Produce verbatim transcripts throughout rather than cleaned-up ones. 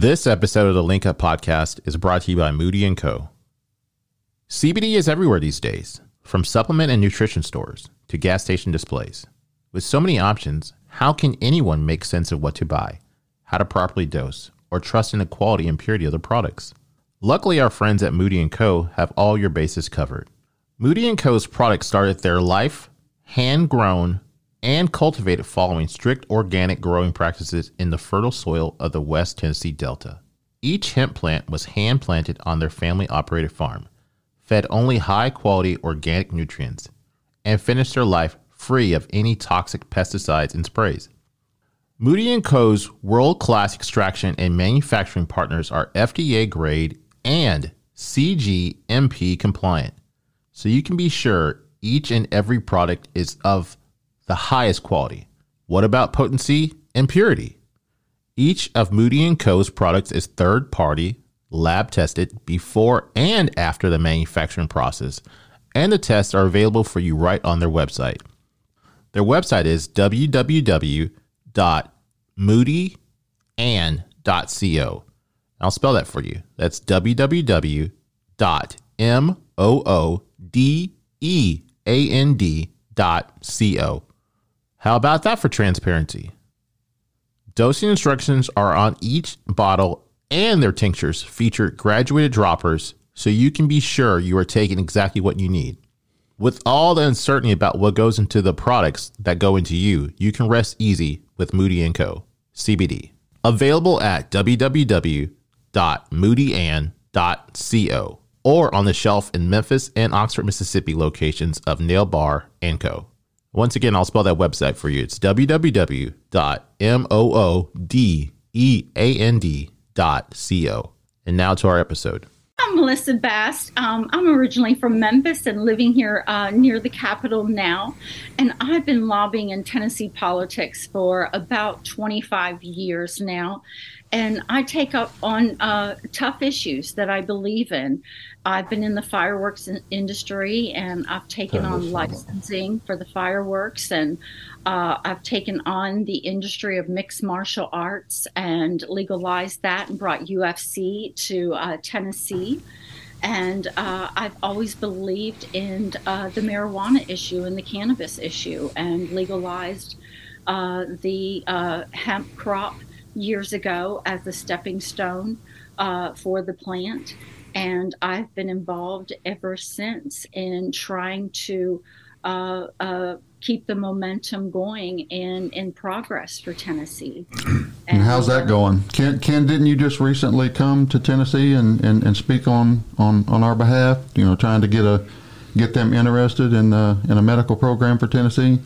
This episode of the Lynckup Podcast is brought to you by Moody and Co. C B D is everywhere these days, from supplement and nutrition stores to gas station displays. With so many options, how can anyone make sense of what to buy, how to properly dose, or trust in the quality and purity of the products? Luckily, our friends at Moody and Co. have all your bases covered. Moody and Co.'s products start at their life, hand-grown, and cultivated following strict organic growing practices in the fertile soil of the West Tennessee Delta. Each hemp plant was hand-planted on their family-operated farm, fed only high-quality organic nutrients, and finished their life free of any toxic pesticides and sprays. Moody and Co.'s world-class extraction and manufacturing partners are F D A-grade and C G M P-compliant, so you can be sure each and every product is of the highest quality. What about potency and purity? Each of Moody and Co.'s products is third-party, lab-tested before and after the manufacturing process, and the tests are available for you right on their website. Their website is w w w dot moody and dot co. I'll spell that for you. That's w w w dot moody and dot co. How about that for transparency? Dosing instructions are on each bottle, and their tinctures feature graduated droppers, so you can be sure you are taking exactly what you need. With all the uncertainty about what goes into the products that go into you, you can rest easy with Moody and Co. C B D. Available at w w w dot moody and dot co or on the shelf in Memphis and Oxford, Mississippi locations of Nail Bar and Co. Once again, I'll spell that website for you. It's w w w dot moody and dot co. And now to our episode. I'm Melissa Bast. Um, I'm originally from Memphis and living here uh, near the capital now. And I've been lobbying in Tennessee politics for about twenty-five years now. And I take up on uh, tough issues that I believe in. I've been in the fireworks in- industry, and I've taken on licensing for the fireworks, and uh, I've taken on the industry of mixed martial arts and legalized that and brought U F C to uh, Tennessee. And uh, I've always believed in uh, the marijuana issue and the cannabis issue, and legalized uh, the uh, hemp crop years ago as the stepping stone uh, for the plant. And I've been involved ever since in trying to uh, uh, keep the momentum going in, in progress for Tennessee. And, and how's that going? Ken, Ken, didn't you just recently come to Tennessee and, and, and speak on, on, on our behalf, you know, trying to get a get them interested in, uh, in a medical program for Tennessee?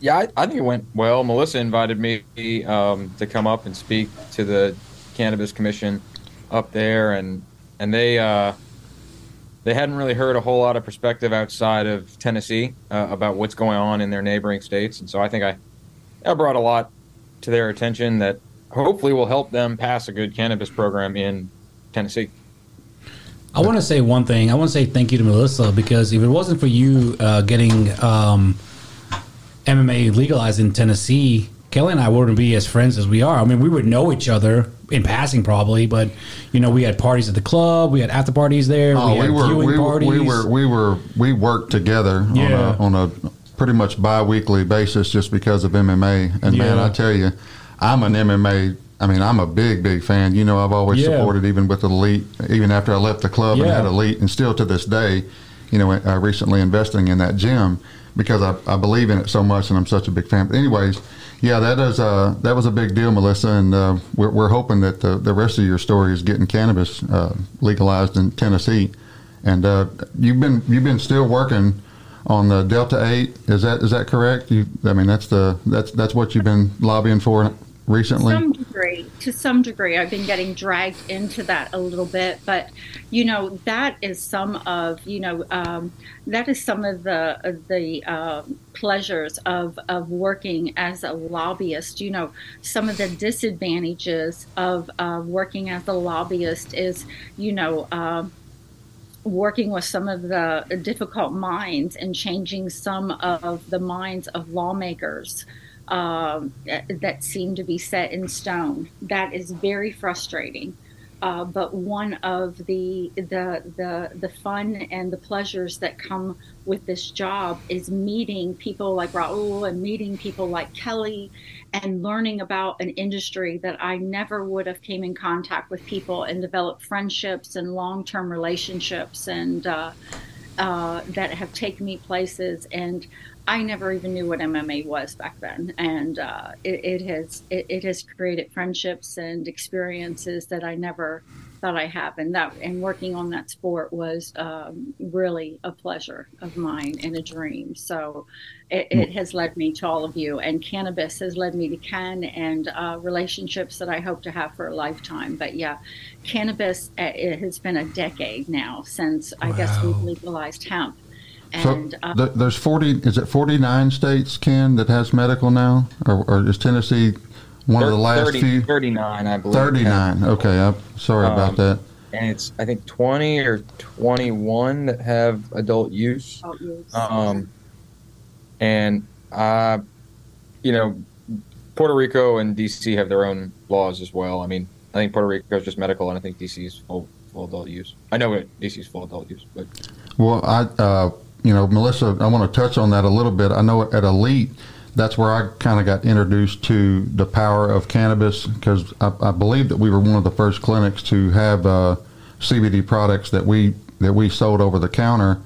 Yeah, I, I think it went well. Melissa invited me um, to come up and speak to the Cannabis Commission up there, and and they uh, they hadn't really heard a whole lot of perspective outside of Tennessee uh, about what's going on in their neighboring states, and so I think I, I brought a lot to their attention that hopefully will help them pass a good cannabis program in Tennessee. I want to say one thing. I want to say thank you to Melissa, because if it wasn't for you uh, getting um, M M A legalized in Tennessee, Kelly and I wouldn't be as friends as we are. I mean, we would know each other in passing probably, but you know, we had parties at the club, we had after parties there. Oh, we, had we were viewing we, parties. we were we were we worked together yeah. on a on a pretty much bi-weekly basis just because of M M A. And yeah. man, I tell you, I'm an M M A. I mean, I'm a big, big fan. You know, I've always yeah. supported, even with Elite, even after I left the club yeah. and had Elite, and still to this day. You know, I recently investing in that gym, because I, I believe in it so much, and I'm such a big fan. But anyways, yeah, that is uh that was a big deal, Melissa, and uh, we're we're hoping that the, the rest of your story is getting cannabis uh, legalized in Tennessee. And uh, you've been you've been still working on the Delta eight. Is that is that correct? You, I mean, that's the that's that's what you've been lobbying for recently. To some degree, to some degree, I've been getting dragged into that a little bit, but you know, that is some of you know um, that is some of the of the uh, pleasures of of working as a lobbyist. You know, some of the disadvantages of uh, working as a lobbyist is you know. Uh, working with some of the difficult minds and changing some of the minds of lawmakers. um, that seem to be set in stone. That is very frustrating. Uh, but one of the, the the the fun and the pleasures that come with this job is meeting people like Raul and meeting people like Kelly and learning about an industry that I never would have came in contact with people and developed friendships and long-term relationships and uh, uh, that have taken me places. And I never even knew what M M A was back then, and uh, it, it has it, it has created friendships and experiences that I never thought I have, and that and working on that sport was um, really a pleasure of mine and a dream. So it, it has led me to all of you, and cannabis has led me to Ken and uh, relationships that I hope to have for a lifetime. But yeah, cannabis, it has been a decade now since wow. I guess we've legalized hemp. And, so uh, th- there's forty, is it forty-nine states, Ken, that has medical now? Or, or is Tennessee one thirty, of the last thirty, few? thirty-nine, I believe. thirty-nine, okay. I'm sorry um, about that. And it's, I think, twenty or twenty-one that have adult use. Adult use. Um, and, uh, you know, Puerto Rico and D C have their own laws as well. I mean, I think Puerto Rico is just medical, and I think D C is full, full adult use. I know it, D C is full adult use, but... Well, I... Uh, You know, Melissa, I want to touch on that a little bit. I know at Elite, that's where I kind of got introduced to the power of cannabis, because I, I believe that we were one of the first clinics to have uh, C B D products that we that we sold over the counter.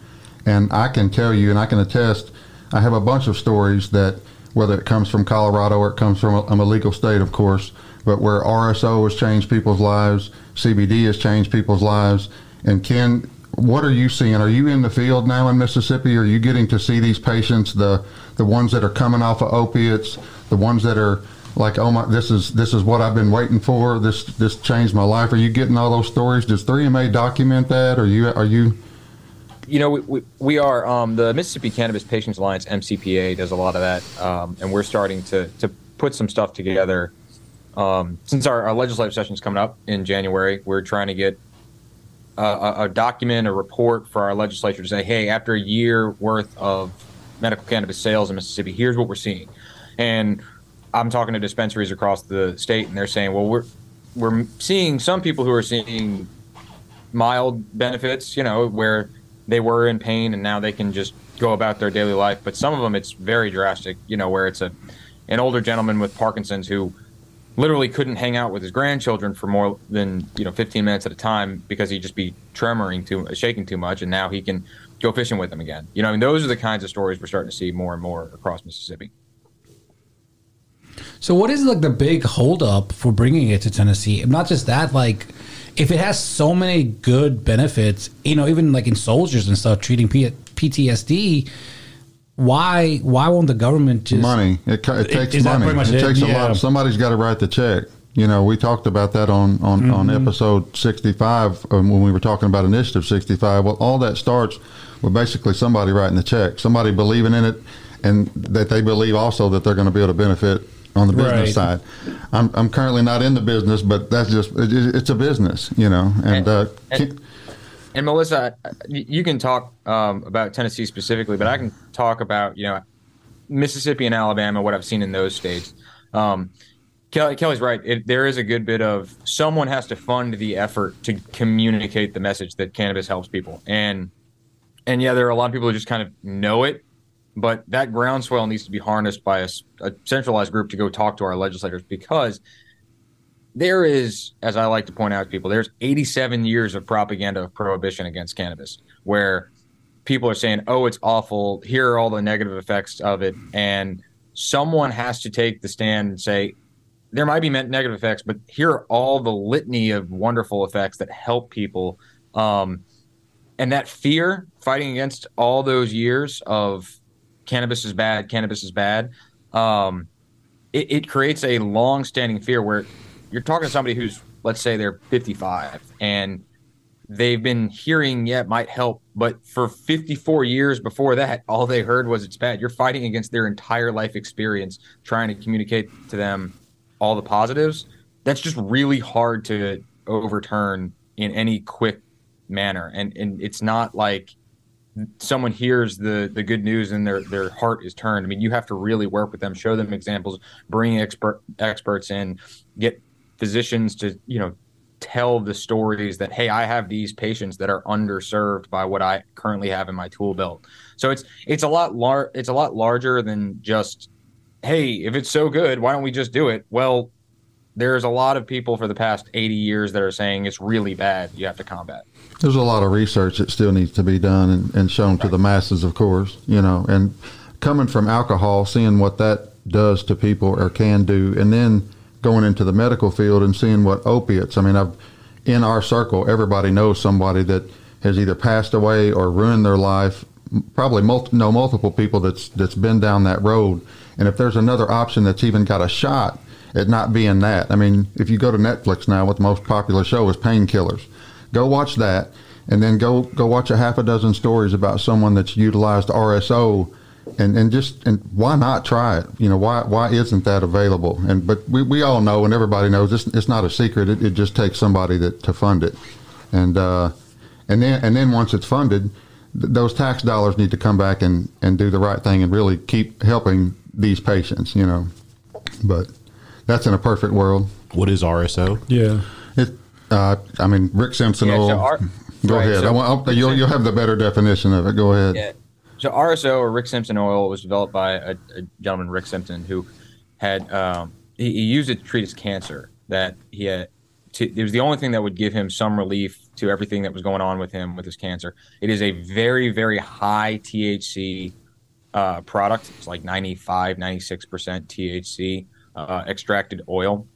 And I can tell you, and I can attest, I have a bunch of stories that, whether it comes from Colorado or it comes from a, an illegal state, of course, but where R S O has changed people's lives, C B D has changed people's lives, and Ken, what are you seeing? Are you in the field now in Mississippi? Are you getting to see these patients, the the ones that are coming off of opiates, the ones that are like, oh my, this is this is what I've been waiting for. This this changed my life. Are you getting all those stories? Does three M A document that? Are you are you? You know, we we, we are. Um, the Mississippi Cannabis Patients Alliance (M C P A) does a lot of that, um, and we're starting to to put some stuff together. Um, since our, our legislative session is coming up in January, we're trying to get. Uh, a, a document, a report for our legislature to say, hey, after a year worth of medical cannabis sales in Mississippi, here's what we're seeing. And I'm talking to dispensaries across the state, and they're saying, well, we're we're seeing some people who are seeing mild benefits, you know, where they were in pain and now they can just go about their daily life. But some of them, it's very drastic, you know, where it's a an older gentleman with Parkinson's who literally couldn't hang out with his grandchildren for more than, you know, fifteen minutes at a time because he'd just be tremoring, too, shaking too much, and now he can go fishing with them again. You know, I mean, those are the kinds of stories we're starting to see more and more across Mississippi. So what is, like, the big holdup for bringing it to Tennessee? Not just that, like, if it has so many good benefits, you know, even, like, in soldiers and stuff, treating P- PTSD... Why? Why won't the government just money? It, it takes is money. It, it takes a yeah. lot. Somebody's got to write the check. You know, we talked about that on on, mm-hmm. on episode sixty-five um, when we were talking about Initiative sixty-five. Well, all that starts with basically somebody writing the check, somebody believing in it, and that they believe also that they're going to be able to benefit on the business right. side. I'm I'm currently not in the business, but that's just it, it's a business, you know. And and, uh, and, and Melissa, you can talk um, about Tennessee specifically, but I can talk about, you know, Mississippi and Alabama, what I've seen in those states. Um, Kelly, Kelly's right. It, there is a good bit of someone has to fund the effort to communicate the message that cannabis helps people. And, and yeah, there are a lot of people who just kind of know it, but that groundswell needs to be harnessed by a, a centralized group to go talk to our legislators, because there is, as I like to point out to people, there's eighty-seven years of propaganda of prohibition against cannabis where people are saying, oh, it's awful. Here are all the negative effects of it. And someone has to take the stand and say, there might be negative effects, but here are all the litany of wonderful effects that help people. Um, and that fear, fighting against all those years of cannabis is bad, cannabis is bad, um, it, it creates a long-standing fear where you're talking to somebody who's, let's say they're fifty-five and they've been hearing, yeah, it might help, but for fifty-four years before that, all they heard was it's bad. You're fighting against their entire life experience, trying to communicate to them all the positives. That's just really hard to overturn in any quick manner. And and it's not like someone hears the the good news and their their heart is turned. I mean, you have to really work with them, show them examples, bring expert experts in, get physicians to, you know, tell the stories that, hey, I have these patients that are underserved by what I currently have in my tool belt. So it's it's a lot lar- it's a lot larger than just, hey, if it's so good, why don't we just do it? Well, there's a lot of people for the past eighty years that are saying it's really bad. You have to combat. There's a lot of research that still needs to be done and, and shown right. to the masses, of course, you know, and coming from alcohol, seeing what that does to people or can do, and then going into the medical field and seeing what opiates, I mean, I've in our circle, everybody knows somebody that has either passed away or ruined their life, probably multi, know multiple people that's that's been down that road. And if there's another option that's even got a shot at not being that, I mean, if you go to Netflix now, what the most popular show is Painkillers. Go watch that, and then go go watch a half a dozen stories about someone that's utilized R S O, and, and just and why not try it? You know, why why isn't that available? And but we, we all know, and everybody knows, it's, it's not a secret. It, it just takes somebody that to fund it, and uh, and then and then once it's funded, th- those tax dollars need to come back and, and do the right thing and really keep helping these patients. You know, but that's in a perfect world. What is R S O? Yeah. It, Uh, I mean, Rick Simpson. Yeah, so R- go right, ahead. So I want, you'll, you'll have the better definition of it. Go ahead. Yeah. So R S O, or Rick Simpson oil, was developed by a, a gentleman, Rick Simpson, who had um, he, he used it to treat his cancer. That he had, to, it was the only thing that would give him some relief to everything that was going on with him with his cancer. It is a very, very high T H C uh, product. It's like ninety-five, ninety-six percent T H C uh, extracted oil.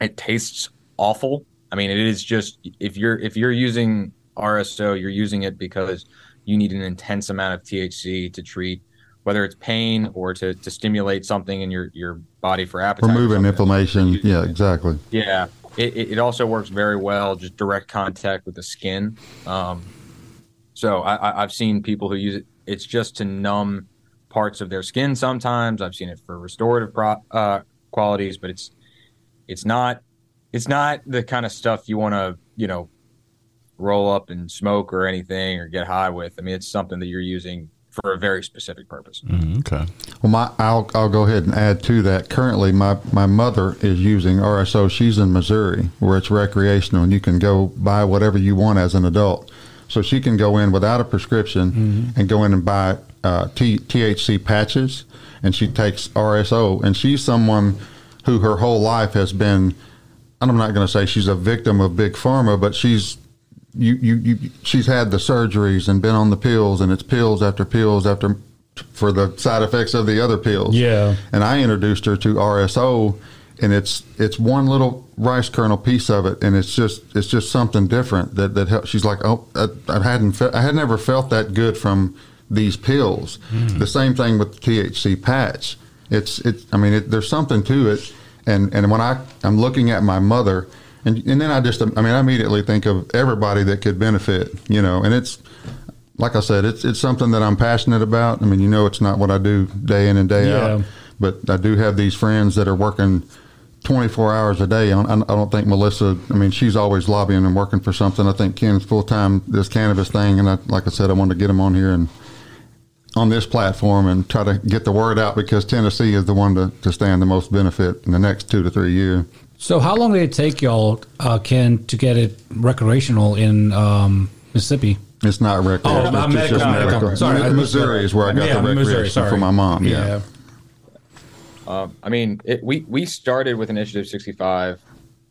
It tastes awful. I mean, it is just, if you're if you're using R S O, you're using it because you need an intense amount of T H C to treat, whether it's pain or to, to stimulate something in your, your body for appetite. Removing inflammation. Yeah, exactly. Yeah. It, it also works very well, just direct contact with the skin. Um, so I, I've seen people who use it. It's just to numb parts of their skin sometimes. I've seen it for restorative pro, uh, qualities, but it's it's not. It's not the kind of stuff you want to, you know, roll up and smoke or anything or get high with. I mean, it's something that you're using for a very specific purpose. Mm, okay. Well, my I'll I'll go ahead and add to that. Currently, my, my mother is using R S O. She's in Missouri, where it's recreational, and you can go buy whatever you want as an adult. So she can go in without a prescription mm-hmm. and go in and buy uh, T, THC patches, and she takes R S O. And she's someone who her whole life has been. I'm not going to say she's a victim of Big Pharma, but she's you, you, you she's had the surgeries and been on the pills, and it's pills after pills after for the side effects of the other pills. Yeah. And I introduced her to R S O, and it's it's one little rice kernel piece of it, and it's just it's just something different that that helps. She's like, oh, I, I hadn't fe- I had never felt that good from these pills. Mm. The same thing with the T H C patch. It's it's I mean it, there's something to it. And and when I, I'm looking at my mother, and and then I just, I mean, I immediately think of everybody that could benefit, you know, and it's, like I said, it's it's something that I'm passionate about. I mean, you know, it's not what I do day in and day yeah. out, but I do have these friends that are working twenty-four hours a day. I don't, I don't think Melissa, I mean, she's always lobbying and working for something. I think Ken's full-time this cannabis thing, and I, like I said, I wanted to get him on here and on this platform and try to get the word out, because Tennessee is the one to, to stand the most benefit in the next two to three years. So how long did it take y'all, uh, Ken, to get it recreational in um, Mississippi? It's not recreational. Oh, it's medical, just medical. medical. Sorry, Missouri, Missouri is where I got yeah, the recreation for my mom. Yeah. yeah. Uh, I mean, it, we, we started with Initiative sixty-five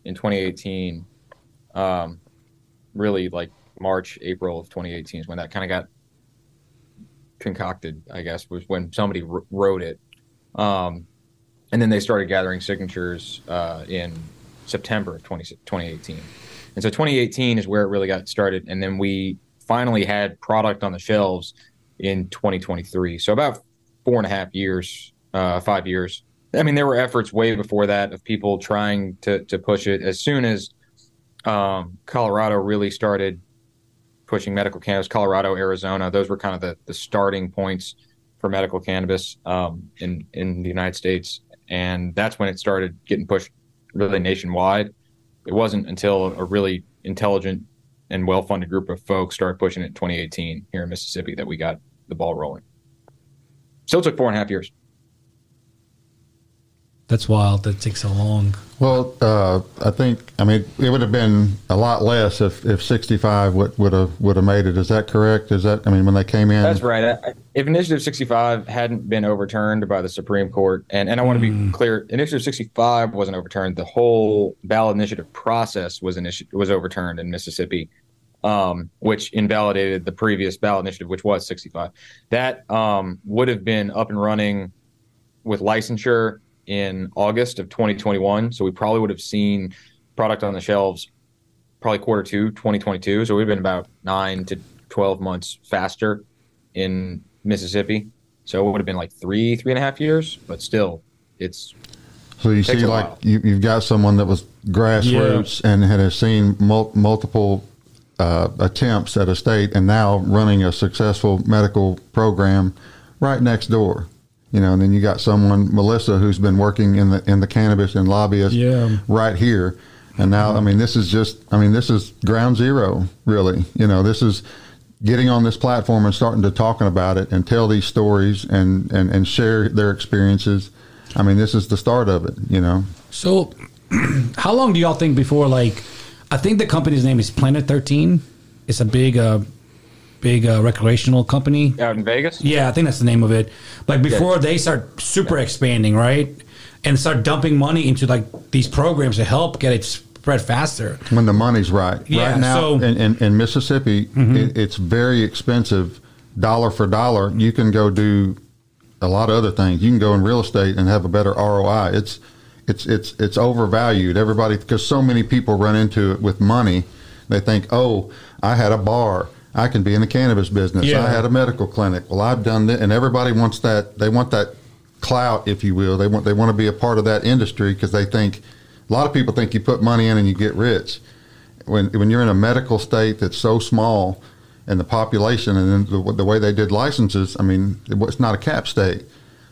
in twenty eighteen. Um, really, like March, April of twenty eighteen is when that kind of got concocted, I guess, was when somebody r- wrote it. Um, and then they started gathering signatures uh, in September of twenty eighteen. And so twenty eighteen is where it really got started. And then we finally had product on the shelves in twenty twenty-three. So about four and a half years, uh, five years. I mean, there were efforts way before that of people trying to, to push it. As soon as um, Colorado really started pushing medical cannabis, Colorado, Arizona, those were kind of the, the starting points for medical cannabis um, in, in the United States. And that's when it started getting pushed really nationwide. It wasn't until a really intelligent and well-funded group of folks started pushing it in twenty eighteen here in Mississippi that we got the ball rolling. Still took four and a half years. That's wild. That takes so long. Well, uh, I think, I mean, it would have been a lot less if, if sixty-five would, would have would have made it. Is that correct? Is that, I mean, when they came in? That's right. I, if Initiative sixty-five hadn't been overturned by the Supreme Court, and, and I want to mm. be clear, Initiative sixty-five wasn't overturned. The whole ballot initiative process was initi- was overturned in Mississippi, um, which invalidated the previous ballot initiative, which was sixty-five. That um, would have been up and running with licensure in August of twenty twenty-one. So we probably would have seen product on the shelves probably quarter two, twenty twenty-two. So we've been about nine to twelve months faster in Mississippi. So it would have been like three, three and a half years, but still it's. So you see, like you, you've got someone that was grassroots yeah. and had seen mul- multiple uh, attempts at a state and now running a successful medical program right next door. You know, and then you got someone, Melissa, who's been working in the in the cannabis and lobbyist yeah. right here. And now, I mean, this is just, I mean, this is ground zero, really. You know, this is getting on this platform and starting to talking about it and tell these stories and, and, and share their experiences. I mean, this is the start of it, you know. So how long do y'all think before, like, I think the company's name is Planet thirteen. It's a big... uh Big uh, recreational company out in Vegas. Yeah, I think that's the name of it. Like before yeah. they start super yeah. expanding, right, and start dumping money into like these programs to help get it spread faster. When the money's right, yeah, right now so, in, in, in Mississippi, mm-hmm. it, it's very expensive. Dollar for dollar, you can go do a lot of other things. You can go in real estate and have a better R O I. It's it's it's it's overvalued. Everybody, because so many people run into it with money. They think, oh, I had a bar. I can be in the cannabis business. Yeah. I had a medical clinic. Well, I've done that. And everybody wants that. They want that clout, if you will. They want they want to be a part of that industry because they think, a lot of people think you put money in and you get rich. When when you're in a medical state that's so small and the population and then the, the way they did licenses, I mean, it, it's not a cap state.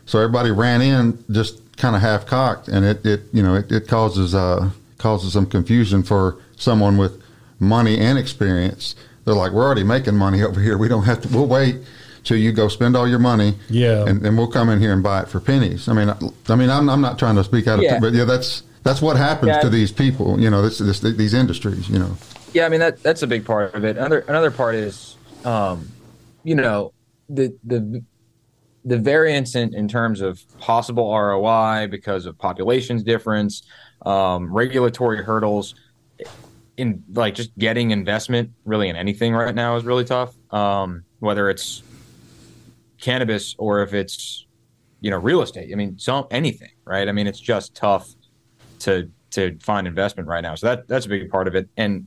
So everybody ran in just kind of half-cocked, and it, it you know, it, it causes, uh, causes some confusion for someone with money and experience. They're like, we're already making money over here. We don't have to. We'll wait till you go spend all your money. Yeah, and, and we'll come in here and buy it for pennies. I mean, I, I mean, I'm, I'm not trying to speak out of, yeah. T- but yeah, that's that's what happens yeah. to these people. You know, this, this these industries. You know. Yeah, I mean that that's a big part of it. Another another part is, um, you know, the the the variance in, in terms of possible R O I because of populations difference, um, regulatory hurdles. In like just getting investment really in anything right now is really tough. Um, whether it's cannabis or if it's, you know, real estate, I mean, so anything, right. I mean, it's just tough to, to find investment right now. So that that's a big part of it. And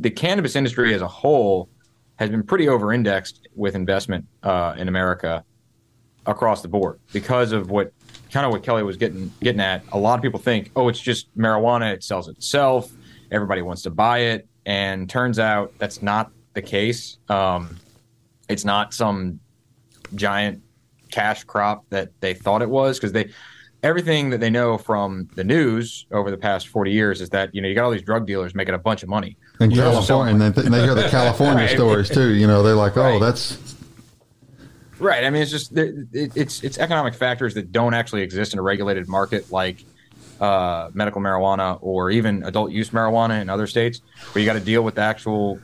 the cannabis industry as a whole has been pretty over indexed with investment, uh, in America across the board because of what kind of what Kelly was getting, getting at. A lot of people think, oh, it's just marijuana. It sells itself. Everybody wants to buy it, and turns out that's not the case. Um, it's not some giant cash crop that they thought it was, because they everything that they know from the news over the past forty years is that, you know, you got all these drug dealers making a bunch of money. In California, and they, they hear the California right. stories too. You know, they're like, oh, right. that's right. I mean, it's just it, it's it's economic factors that don't actually exist in a regulated market like. Uh, medical marijuana or even adult use marijuana in other states where you got to deal with the actual,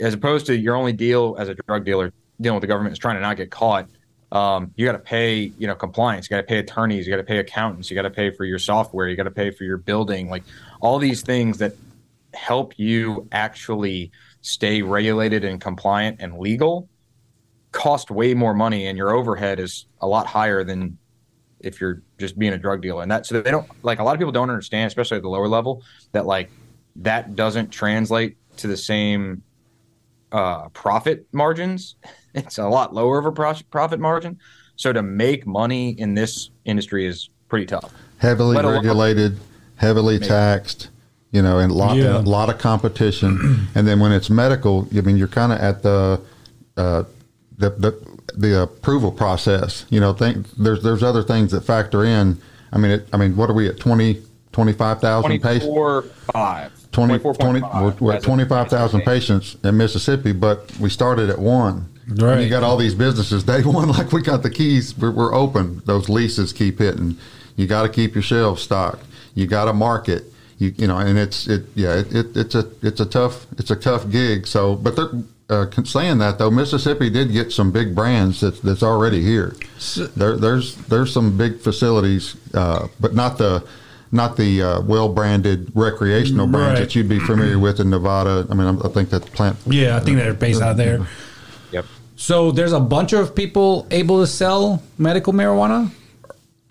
as opposed to your only deal as a drug dealer dealing with the government is trying to not get caught. Um, you got to pay, you know, compliance, you got to pay attorneys, you got to pay accountants, you got to pay for your software, you got to pay for your building, like all these things that help you actually stay regulated and compliant and legal cost way more money, and your overhead is a lot higher than if you're just being a drug dealer. And that, so they don't, like a lot of people don't understand, especially at the lower level, that like that doesn't translate to the same uh, profit margins. It's a lot lower of a profit margin. So to make money in this industry is pretty tough. Heavily Let regulated, alone, heavily maybe. taxed, you know, and a lot, yeah. a lot of competition. And then when it's medical, I mean, you're kind of at the, uh, the, the, the approval process, you know, think there's, there's other things that factor in. I mean, it, I mean, what are we at? twenty, twenty-five thousand patients? twenty-four five twenty, twenty, we're at twenty-five thousand patients in Mississippi, but we started at one. Right. And you got all these businesses. Day one, like we got the keys. We're, we're open. Those leases keep hitting. You got to keep your shelves stocked. You got to market. You you know, and it's it yeah it, it it's a it's a tough it's a tough gig. So, but they're uh, saying that though, Mississippi did get some big brands that that's already here. There there's there's some big facilities, uh, but not the. Not the uh, well-branded recreational brands right. that you'd be familiar with in Nevada. I mean, I'm, I think that plant. Yeah, I think they're based out there. Yep. So there's a bunch of people able to sell medical marijuana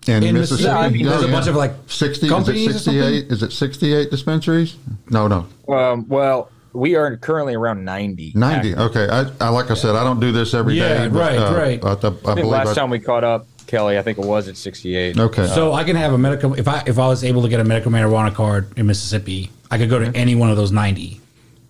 in, in Mississippi. Yeah, I mean, there's yeah, a bunch yeah. of like sixty. Companies is it sixty-eight? Is it sixty-eight dispensaries? No, no. Um, well, we are currently around ninety. ninety. Actually. Okay. I, I like I said, I don't do this every yeah, day. Yeah. Right. Uh, right. I, I, I, I believe last I, time we caught up. Kelly, I think it was at sixty-eight. Okay. So I can have a medical, if I if I was able to get a medical marijuana card in Mississippi, I could go to any one of those ninety.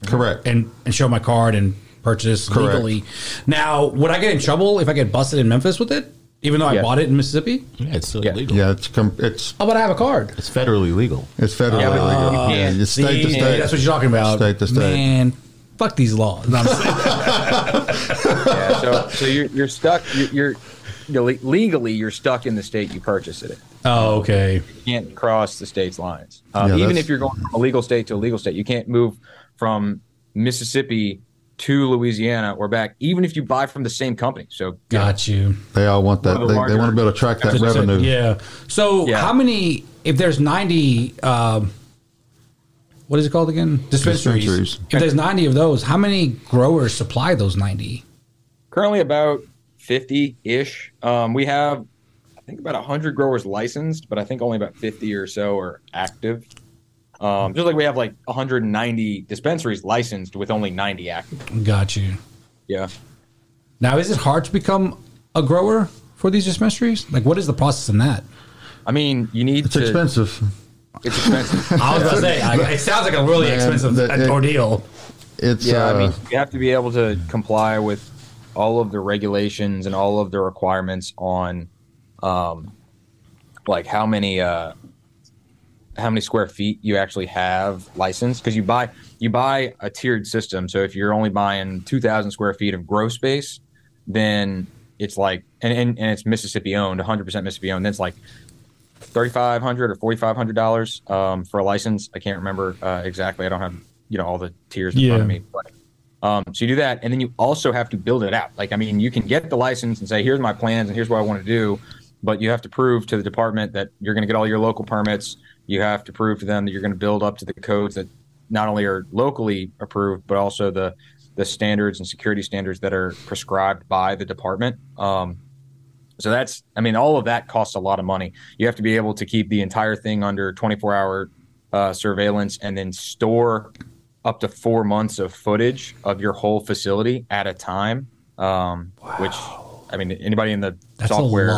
Correct. And and show my card and purchase Correct. legally. Now, would I get in trouble if I get busted in Memphis with it, even though yeah. I bought it in Mississippi? Yeah, it's still yeah. legal. Yeah, it's, com- it's... Oh, but I have a card. It's federally legal. It's federally uh, legal. Yeah, it's state see, to state. That's what you're talking about. State to state. Man. Fuck these laws. No, I'm yeah, so, so you're, you're stuck. You're, you're legally you're stuck in the state you purchased it. Oh, okay. You can't cross the state's lines. Um, yeah, even if you're going from a legal state to a legal state, you can't move from Mississippi to Louisiana or back, even if you buy from the same company. So got yeah. you. They all want that. They, they want to be able to track that so, revenue. Yeah. So yeah. how many? If there's ninety. Um, What is it called again? Dispensaries. Dispensaries. If there's ninety of those, how many growers supply those ninety? Currently about fifty-ish. Um, we have, I think, about one hundred growers licensed, but I think only about fifty or so are active. Um, just like we have like one hundred ninety dispensaries licensed with only ninety active. Got you. Yeah. Now, is it hard to become a grower for these dispensaries? Like, what is the process in that? I mean, you need it's to... It's expensive. It's expensive. I was going to say, I, it sounds like a really Man, expensive the, it, ordeal. It's Yeah, uh, I mean, you have to be able to comply with all of the regulations and all of the requirements on, um, like, how many uh, how many square feet you actually have licensed. Because you buy, you buy a tiered system. So if you're only buying two thousand square feet of grow space, then it's like, and, and, and it's Mississippi-owned, one hundred percent Mississippi-owned, then it's like, thirty-five hundred dollars or forty-five hundred dollars um, for a license. I can't remember uh, exactly. I don't have, you know, all the tiers in yeah. front of me. But, um, so you do that, and then you also have to build it out. Like, I mean, you can get the license and say, here's my plans and here's what I want to do, but you have to prove to the department that you're going to get all your local permits. You have to prove to them that you're going to build up to the codes that not only are locally approved, but also the the standards and security standards that are prescribed by the department. Um So that's, I mean, all of that costs a lot of money. You have to be able to keep the entire thing under twenty-four hour uh, surveillance and then store up to four months of footage of your whole facility at a time, um, wow. which, I mean, anybody in the that's software,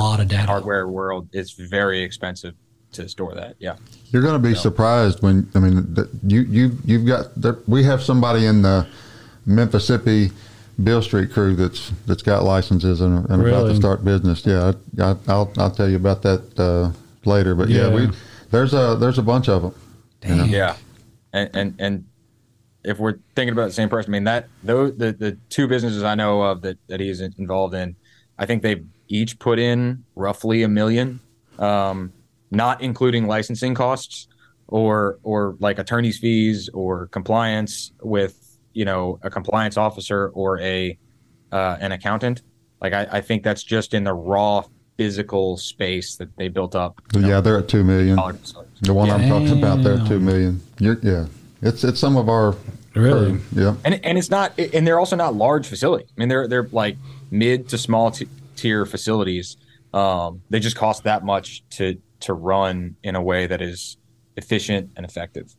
hardware world, it's very expensive to store that. Yeah. You're going to be so. surprised when, I mean, you, you, you've got, there, we have somebody in the Mississippi Bill Street crew that's that's got licenses and, and really? about to start business. Yeah, I, I'll I'll tell you about that uh, later. But yeah, yeah, we there's a there's a bunch of them. You know? Yeah, and, and and if we're thinking about the same person, I mean that those the, the two businesses I know of that that he's involved in, I think they each put in roughly a million, um, not including licensing costs or or like attorney's fees or compliance with. You know, a compliance officer or a uh, an accountant. Like I, I think that's just in the raw physical space that they built up. Yeah, know, they're at two million. The one yeah. I'm talking about, they're at two million. You're, yeah, it's it's some of our really curve. yeah, and and it's not, and they're also not large facilities. I mean, they're they're like mid to small t- tier facilities. Um, they just cost that much to to run in a way that is efficient and effective.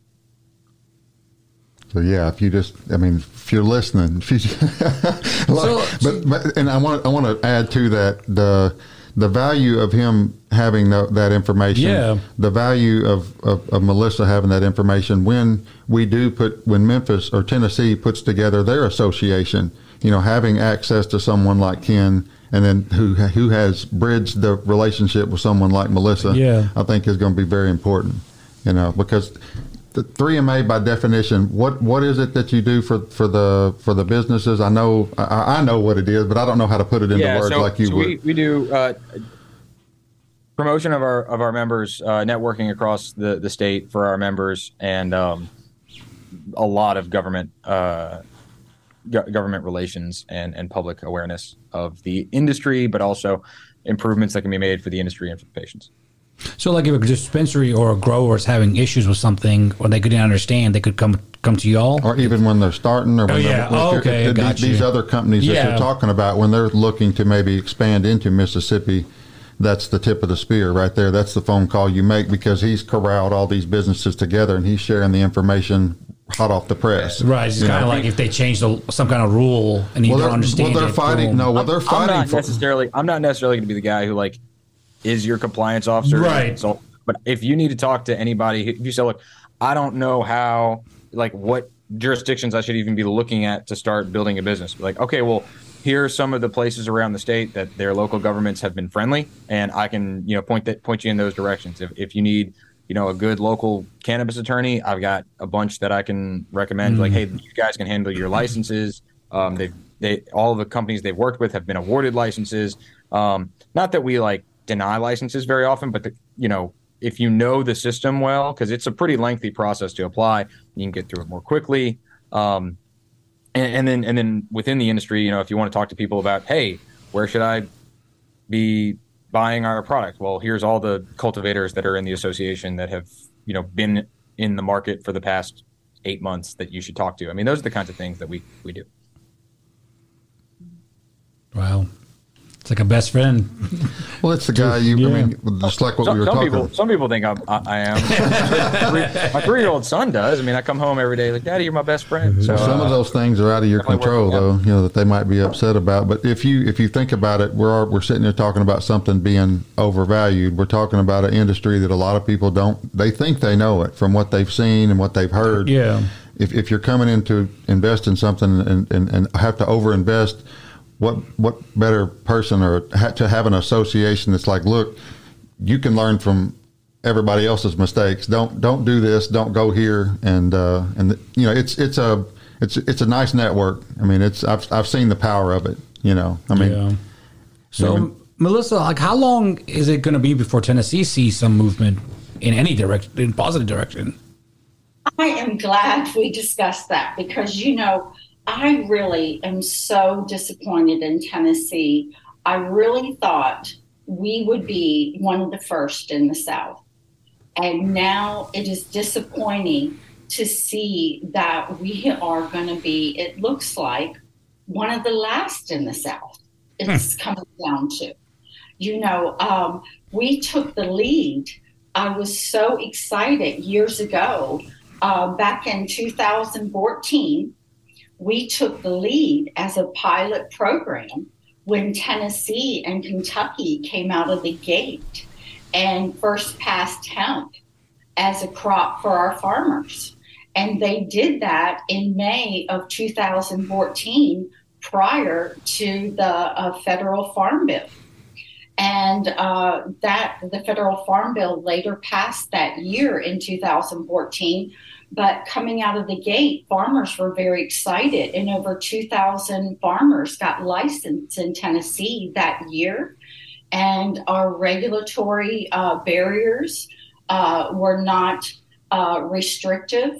So yeah, if you just, I mean, if you're listening, if you, like, so, but, but and I want I want to add to that the the value of him having the, that information, yeah. the value of, of, of Melissa having that information when we do put when Memphis or Tennessee puts together their association, you know, having access to someone like Ken and then who who has bridged the relationship with someone like Melissa, yeah. I think is going to be very important, you know, because. the three M A by definition, what, what is it that you do for, for the for the businesses? I know I, I know what it is, but I don't know how to put it into yeah, words so, like you so would. We, we do uh, promotion of our of our members, uh, networking across the, the state for our members, and um, a lot of government uh, go- government relations and, and public awareness of the industry, but also improvements that can be made for the industry and for the patients. So, like, if a dispensary or a grower is having issues with something, or they couldn't understand, they could come come to y'all, or even when they're starting, or when oh, yeah. they're, oh, okay, these, got you. These other companies yeah. that you're talking about, when they're looking to maybe expand into Mississippi, that's the tip of the spear right there. That's the phone call you make, because he's corralled all these businesses together and he's sharing the information hot off the press. Right. It's kind of like if they change the, some kind of rule and you well, don't understand. Well, they're it, fighting. Boom. No, well, they're I'm, fighting. I'm not for, necessarily. I'm not necessarily going to be the guy who like. Is your compliance officer right? So, but if you need to talk to anybody, if you say, "Look, I don't know how, like, what jurisdictions I should even be looking at to start building a business." Like, okay, well, here are some of the places around the state that their local governments have been friendly, and I can, you know, point that point you in those directions. If if you need, you know, a good local cannabis attorney, I've got a bunch that I can recommend. Mm-hmm. Like, hey, you guys can handle your licenses. Um, they they all the companies they've worked with have been awarded licenses. Um, not that we like. Deny licenses very often, but the, you know, if you know the system well, because it's a pretty lengthy process to apply, you can get through it more quickly. Um, and, and then, and then within the industry, you know, if you want to talk to people about, hey, where should I be buying our product? Well, here's all the cultivators that are in the association that have, you know, been in the market for the past eight months that you should talk to. I mean, those are the kinds of things that we we do. Wow. It's like a best friend. Well, it's the guy you, yeah. I mean, just like what some, we were some talking about. Some people think I'm, I, I am. My three-year-old son does. I mean, I come home every day like, Daddy, you're my best friend. So, some uh, of those things are out of your control, though, out. You know, that they might be upset about. But if you if you think about it, we're we're sitting here talking about something being overvalued. We're talking about an industry that a lot of people don't, they think they know it from what they've seen and what they've heard. Yeah. If, if you're coming in to invest in something and, and, and have to overinvest, What what better person or ha- to have an association that's like, look, you can learn from everybody else's mistakes. Don't don't do this. Don't go here. And uh, and the, you know, it's it's a it's it's a nice network. I mean, it's I've I've seen the power of it. You know, I mean. Yeah. So you know, Melissa, like, how long is it going to be before Tennessee sees some movement in any direction, in positive direction? I am glad we discussed that, because you know. I really am so disappointed in Tennessee. I really thought we would be one of the first in the South. And now it is disappointing to see that we are going to be, it looks like, one of the last in the South. It's hmm. coming down to, you know, um, we took the lead. I was so excited years ago, uh, back in two thousand fourteen, we took the lead as a pilot program when Tennessee and Kentucky came out of the gate and first passed hemp as a crop for our farmers. And they did that in May of two thousand fourteen prior to the uh, federal farm bill. And uh, that the federal farm bill later passed that year in two thousand fourteen. But coming out of the gate, farmers were very excited, and over two thousand farmers got licensed in Tennessee that year. And our regulatory uh, barriers uh, were not uh, restrictive.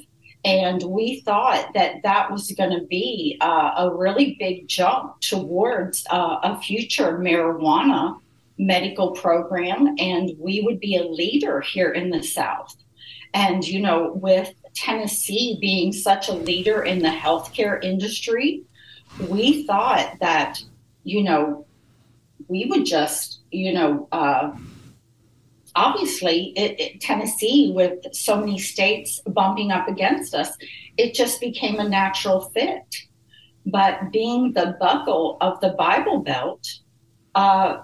And we thought that that was going to be uh, a really big jump towards uh, a future marijuana medical program, and we would be a leader here in the South. And, you know, with Tennessee being such a leader in the healthcare industry, we thought that, you know, we would just, you know, uh, obviously it, it, Tennessee, with so many states bumping up against us, it just became a natural fit. But being the buckle of the Bible Belt, uh,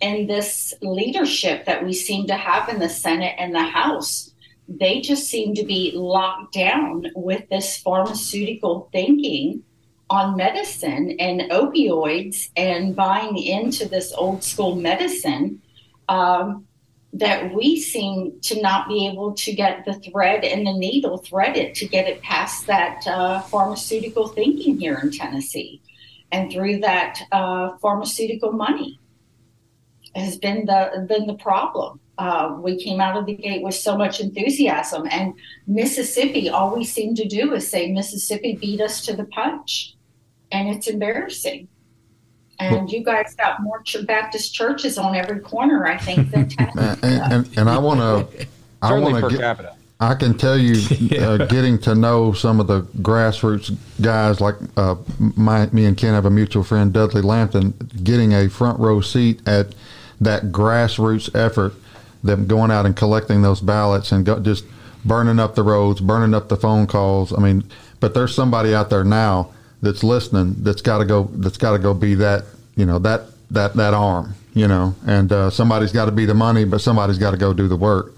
and this leadership that we seem to have in the Senate and the House, they just seem to be locked down with this pharmaceutical thinking on medicine and opioids and buying into this old school medicine um, that we seem to not be able to get the thread and the needle threaded to get it past that uh, pharmaceutical thinking here in Tennessee, and through that uh, pharmaceutical money has been the been the problem. Uh, we came out of the gate with so much enthusiasm, and Mississippi, all we seem to do is say Mississippi beat us to the punch, and it's embarrassing. And you guys got more Baptist churches on every corner, I think, than Tennessee. and, and, and I want to, I want to, I can tell you, yeah. uh, getting to know some of the grassroots guys, like uh, my, me and Ken have a mutual friend, Dudley Lampton, getting a front row seat at that grassroots effort, them going out and collecting those ballots and go, just burning up the roads, burning up the phone calls. I mean, but there's somebody out there now that's listening, that's got to go, that's got to go be that, you know, that, that, that arm, you know, and uh, somebody's got to be the money, but somebody's got to go do the work.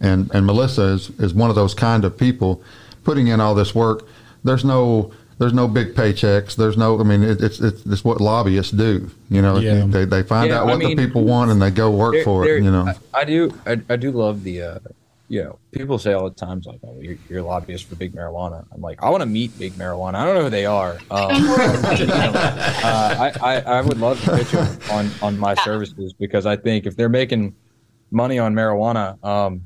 And, and Melissa is, is one of those kind of people putting in all this work. There's no, there's no big paychecks. There's no, I mean, it, it's, it's, it's what lobbyists do, you know, yeah. they, they find yeah, out what I mean, the people want and they go work they're, for they're, it, you know. I, I do, I, I do love the, uh, you know, people say all the time, like, oh, you're, you're a lobbyist for big marijuana. I'm like, I want to meet big marijuana. I don't know who they are. Um, you know, uh, I, I, I would love to pitch them on, on my services, because I think if they're making money on marijuana, um,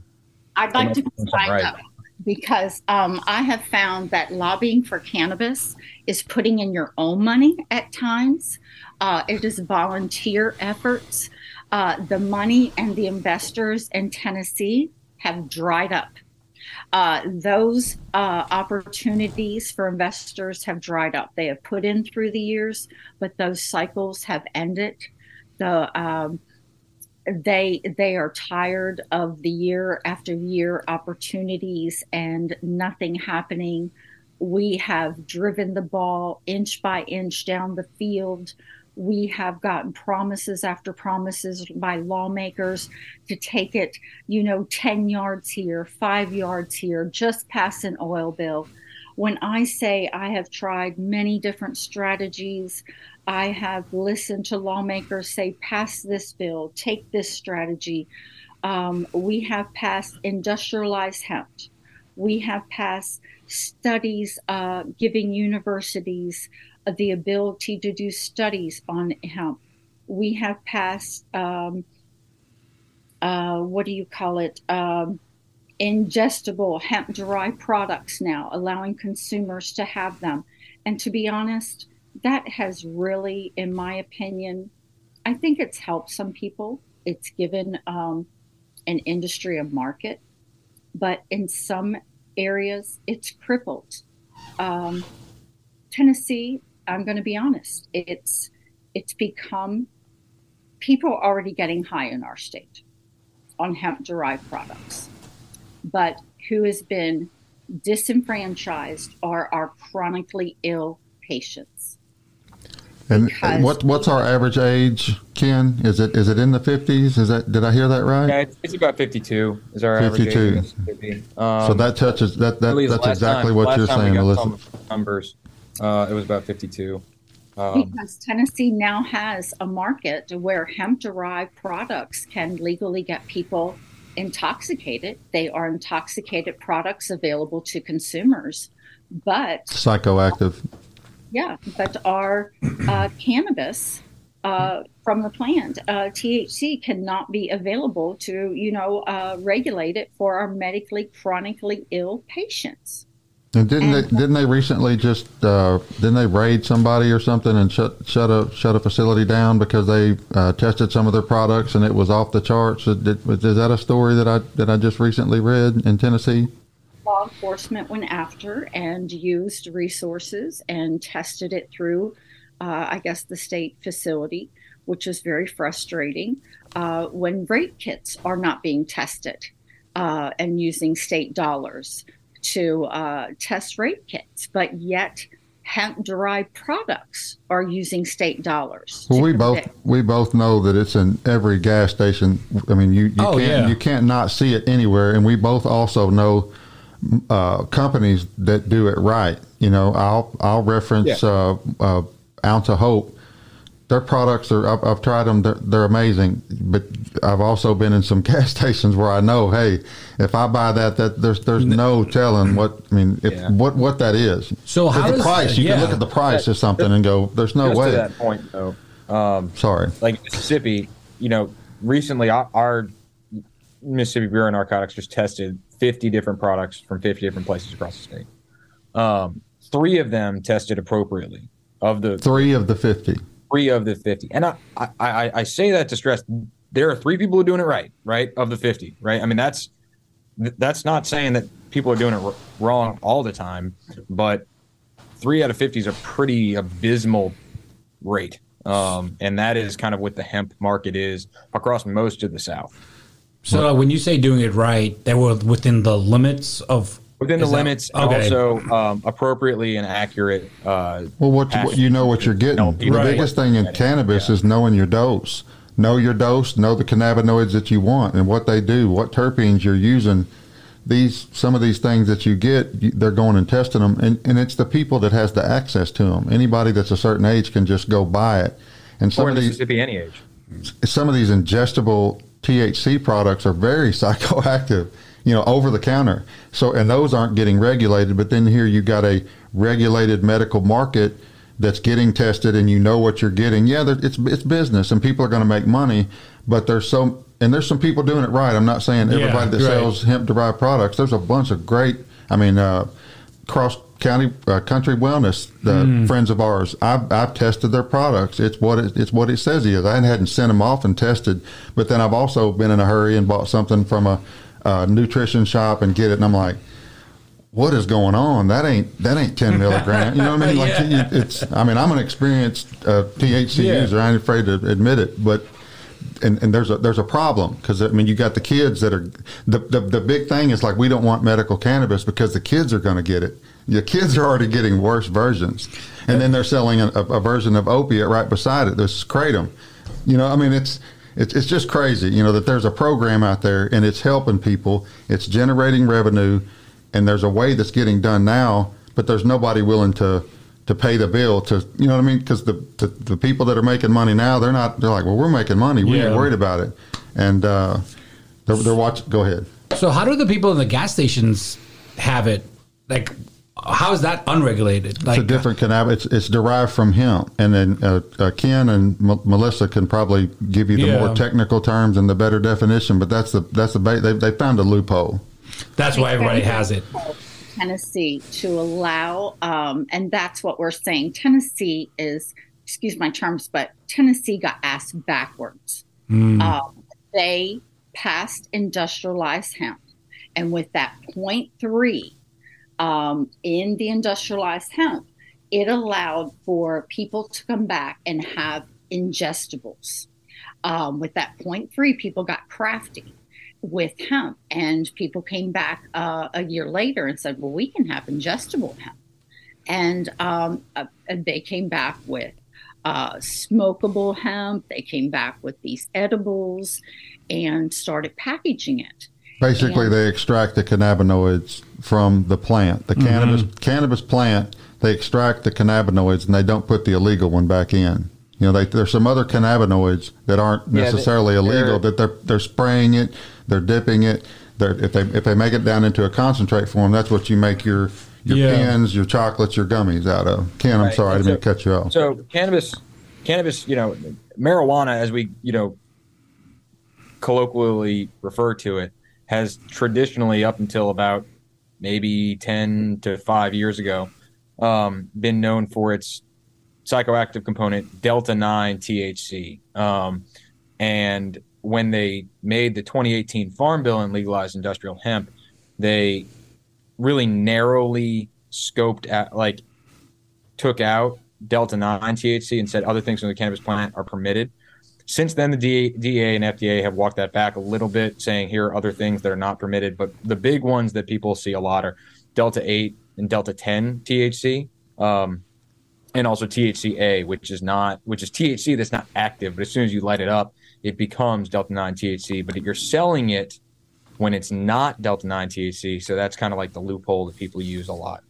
I'd like to find right. out, because um, I have found that lobbying for cannabis is putting in your own money at times. Uh, it is volunteer efforts. Uh, the money and the investors in Tennessee have dried up. Uh, those uh, opportunities for investors have dried up. They have put in through the years, but those cycles have ended. The um, they they are tired of the year after year opportunities and nothing happening. We have driven the ball inch by inch down the field. We have gotten promises after promises by lawmakers to take it, you know, ten yards here, five yards here, just pass an oil bill. When I say I have tried many different strategies, I have listened to lawmakers say, pass this bill, take this strategy. Um, we have passed industrialized hemp. We have passed studies uh, giving universities the ability to do studies on hemp. We have passed, um, uh, what do you call it, um, ingestible hemp-derived products now, allowing consumers to have them. And to be honest, that has really, in my opinion, I think it's helped some people. It's given um, an industry a market, but in some areas, it's crippled. Um, Tennessee, I'm going to be honest, it's it's become, people are already getting high in our state on hemp-derived products, but who has been disenfranchised are our chronically ill patients. And what what's our average age, Ken? Is it is it in the fifties? Is that did I hear that right? Yeah, it's, it's about fifty-two is our fifty-two. Average age. Um, so that touches that, that that's exactly time, what you're saying, Melissa. Numbers. Uh, it was about fifty-two. Um, because Tennessee now has a market where hemp-derived products can legally get people intoxicated. They are intoxicated products available to consumers, but psychoactive. Yeah, but our uh, cannabis uh, from the plant, uh, T H C, cannot be available to, you know, uh, regulate it for our medically chronically ill patients. And didn't and, they didn't they recently just uh, didn't they raid somebody or something and shut shut a shut a facility down because they uh, tested some of their products and it was off the charts? Is that a story that I that I just recently read in Tennessee? Law enforcement went after and used resources and tested it through, uh, I guess, the state facility, which is very frustrating uh, when rape kits are not being tested uh, and using state dollars to uh, test rape kits, but yet hemp-derived products are using state dollars. Well, we both it. we both know that it's in every gas station. I mean, you you oh, can't yeah. you can't not see it anywhere, and we both also know uh, companies that do it right. You know, I'll I'll reference yeah. uh, uh, Ounce of Hope. Their products are I've, I've tried them; they're, they're amazing. But I've also been in some gas stations where I know, hey, if I buy that, that there's there's no telling what I mean, if, yeah. what what that is. So how the price? That, you yeah. can look at the price that, of something and go, there's no way. To that point, though, um, sorry, like Mississippi, you know, recently our, our Mississippi Bureau of Narcotics just tested fifty different products from fifty different places across the state. Um, three of them tested appropriately. Of the three of the fifty. Three of the fifty. And I, I, I, I say that to stress there are three people who are doing it right, right, of the fifty, right? I mean, that's that's not saying that people are doing it r- wrong all the time, but three out of fifty is a pretty abysmal rate. Um, and that is kind of what the hemp market is across most of the South. So right. When you say doing it right, they were within the limits of... Within the is limits, that, okay. and also um, appropriately and accurate. Uh, well, what you, you know what you're getting. No, the right. biggest thing in cannabis yeah. is knowing your dose. Know your dose. Know the cannabinoids that you want and what they do. What terpenes you're using. These some of these things that you get, they're going and testing them, and, and it's the people that has the access to them. Anybody that's a certain age can just go buy it. And some or in of these, Mississippi, any age. Some of these ingestible T H C products are very psychoactive. You know, over the counter. So, and those aren't getting regulated, but then here you got a regulated medical market that's getting tested and you know what you're getting. Yeah, it's it's business and people are going to make money, but there's so, and there's some people doing it right. I'm not saying everybody yeah, that right. sells hemp-derived products. There's a bunch of great, I mean, uh, Cross County uh, Country Wellness, the mm. friends of ours, I've, I've tested their products. It's what it, it's what it says it is. I hadn't sent them off and tested, but then I've also been in a hurry and bought something from a, Uh, nutrition shop and get it, and I'm like, what is going on? That ain't that ain't ten milligrams. You know what I mean? Like yeah. it's. I mean, I'm an experienced uh, T H C yeah. user. I ain't afraid to admit it, but and, and there's a there's a problem because I mean you got the kids that are the, the the big thing is like we don't want medical cannabis because the kids are going to get it. The kids are already getting worse versions, and then they're selling a, a version of opiate right beside it. This is Kratom. You know, I mean it's. It's it's just crazy, you know, that there's a program out there and it's helping people. It's generating revenue, and there's a way that's getting done now, but there's nobody willing to, to pay the bill to, you know what I mean? Because the, the, the people that are making money now, they're not, they're like, well, we're making money. We yeah. ain't worried about it. And uh, they're, they're watching. Go ahead. So how do the people in the gas stations have it? Like, how is that unregulated? Like, it's a different cannabis. It's, it's derived from hemp. And then uh, uh, Ken and M- Melissa can probably give you the yeah. more technical terms and the better definition, but that's the that's the ba- they they found a loophole. That's why everybody has it. Tennessee to allow, um, and that's what we're saying. Tennessee is, excuse my terms, but Tennessee got ass backwards. Mm. Um, they passed industrialized hemp, and with that point three. Um, in the industrialized hemp, it allowed for people to come back and have ingestibles. Um, with that point three, people got crafty with hemp, and people came back uh, a year later and said, well, we can have ingestible hemp. And um, uh, they came back with uh, smokable hemp. They came back with these edibles and started packaging it. Basically, and they extract the cannabinoids from the plant. The mm-hmm. cannabis cannabis plant, they extract the cannabinoids, and they don't put the illegal one back in. You know, they, there's some other cannabinoids that aren't necessarily yeah, they, illegal, they're, that they're they're spraying it, they're dipping it. They're, if they if they make it down into a concentrate form, that's what you make your your yeah. pens, your chocolates, your gummies out of. Ken, right. I'm sorry, I didn't mean to cut you off. So cannabis, cannabis, you know, marijuana, as we you know colloquially refer to it, has traditionally, up until about maybe ten to five years ago, um, been known for its psychoactive component, Delta nine T H C. Um, and when they made the twenty eighteen Farm Bill and legalized industrial hemp, they really narrowly scoped out, like took out Delta nine T H C and said other things from the cannabis plant are permitted. Since then, the D E A and F D A have walked that back a little bit, saying here are other things that are not permitted. But the big ones that people see a lot are Delta eight and Delta ten T H C, um, and also T H C A, which is not, which is T H C that's not active. But as soon as you light it up, it becomes Delta nine T H C. But you're selling it when it's not Delta nine T H C. So that's kind of like the loophole that people use a lot.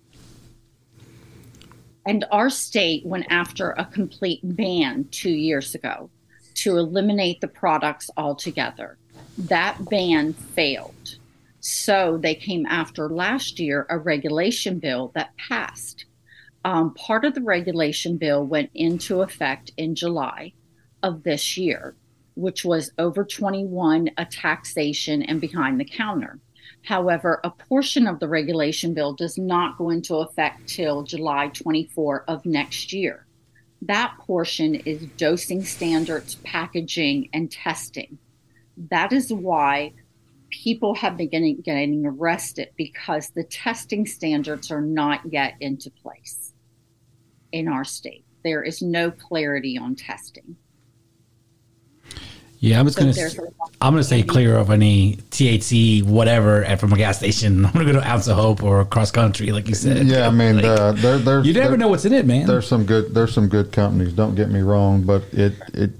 And our state went after a complete ban two years ago to eliminate the products altogether. That ban failed. So they came after last year a regulation bill that passed. Um, part of the regulation bill went into effect in July of this year, which was over twenty-one, a taxation and behind the counter. However, a portion of the regulation bill does not go into effect till July twenty-fourth of next year. That portion is dosing standards, packaging, and testing. That is why people have been getting, getting arrested, because the testing standards are not yet into place in our state. There is no clarity on testing. Yeah, I'm just so going to I'm going to stay clear of any T H C, whatever, at from a gas station. I'm going to go to Ounce of Hope or Cross Country, like you said. Yeah, I mean, like, uh, there, there's, you never there, know what's in it, man. There's some good there's some good companies. Don't get me wrong, but it it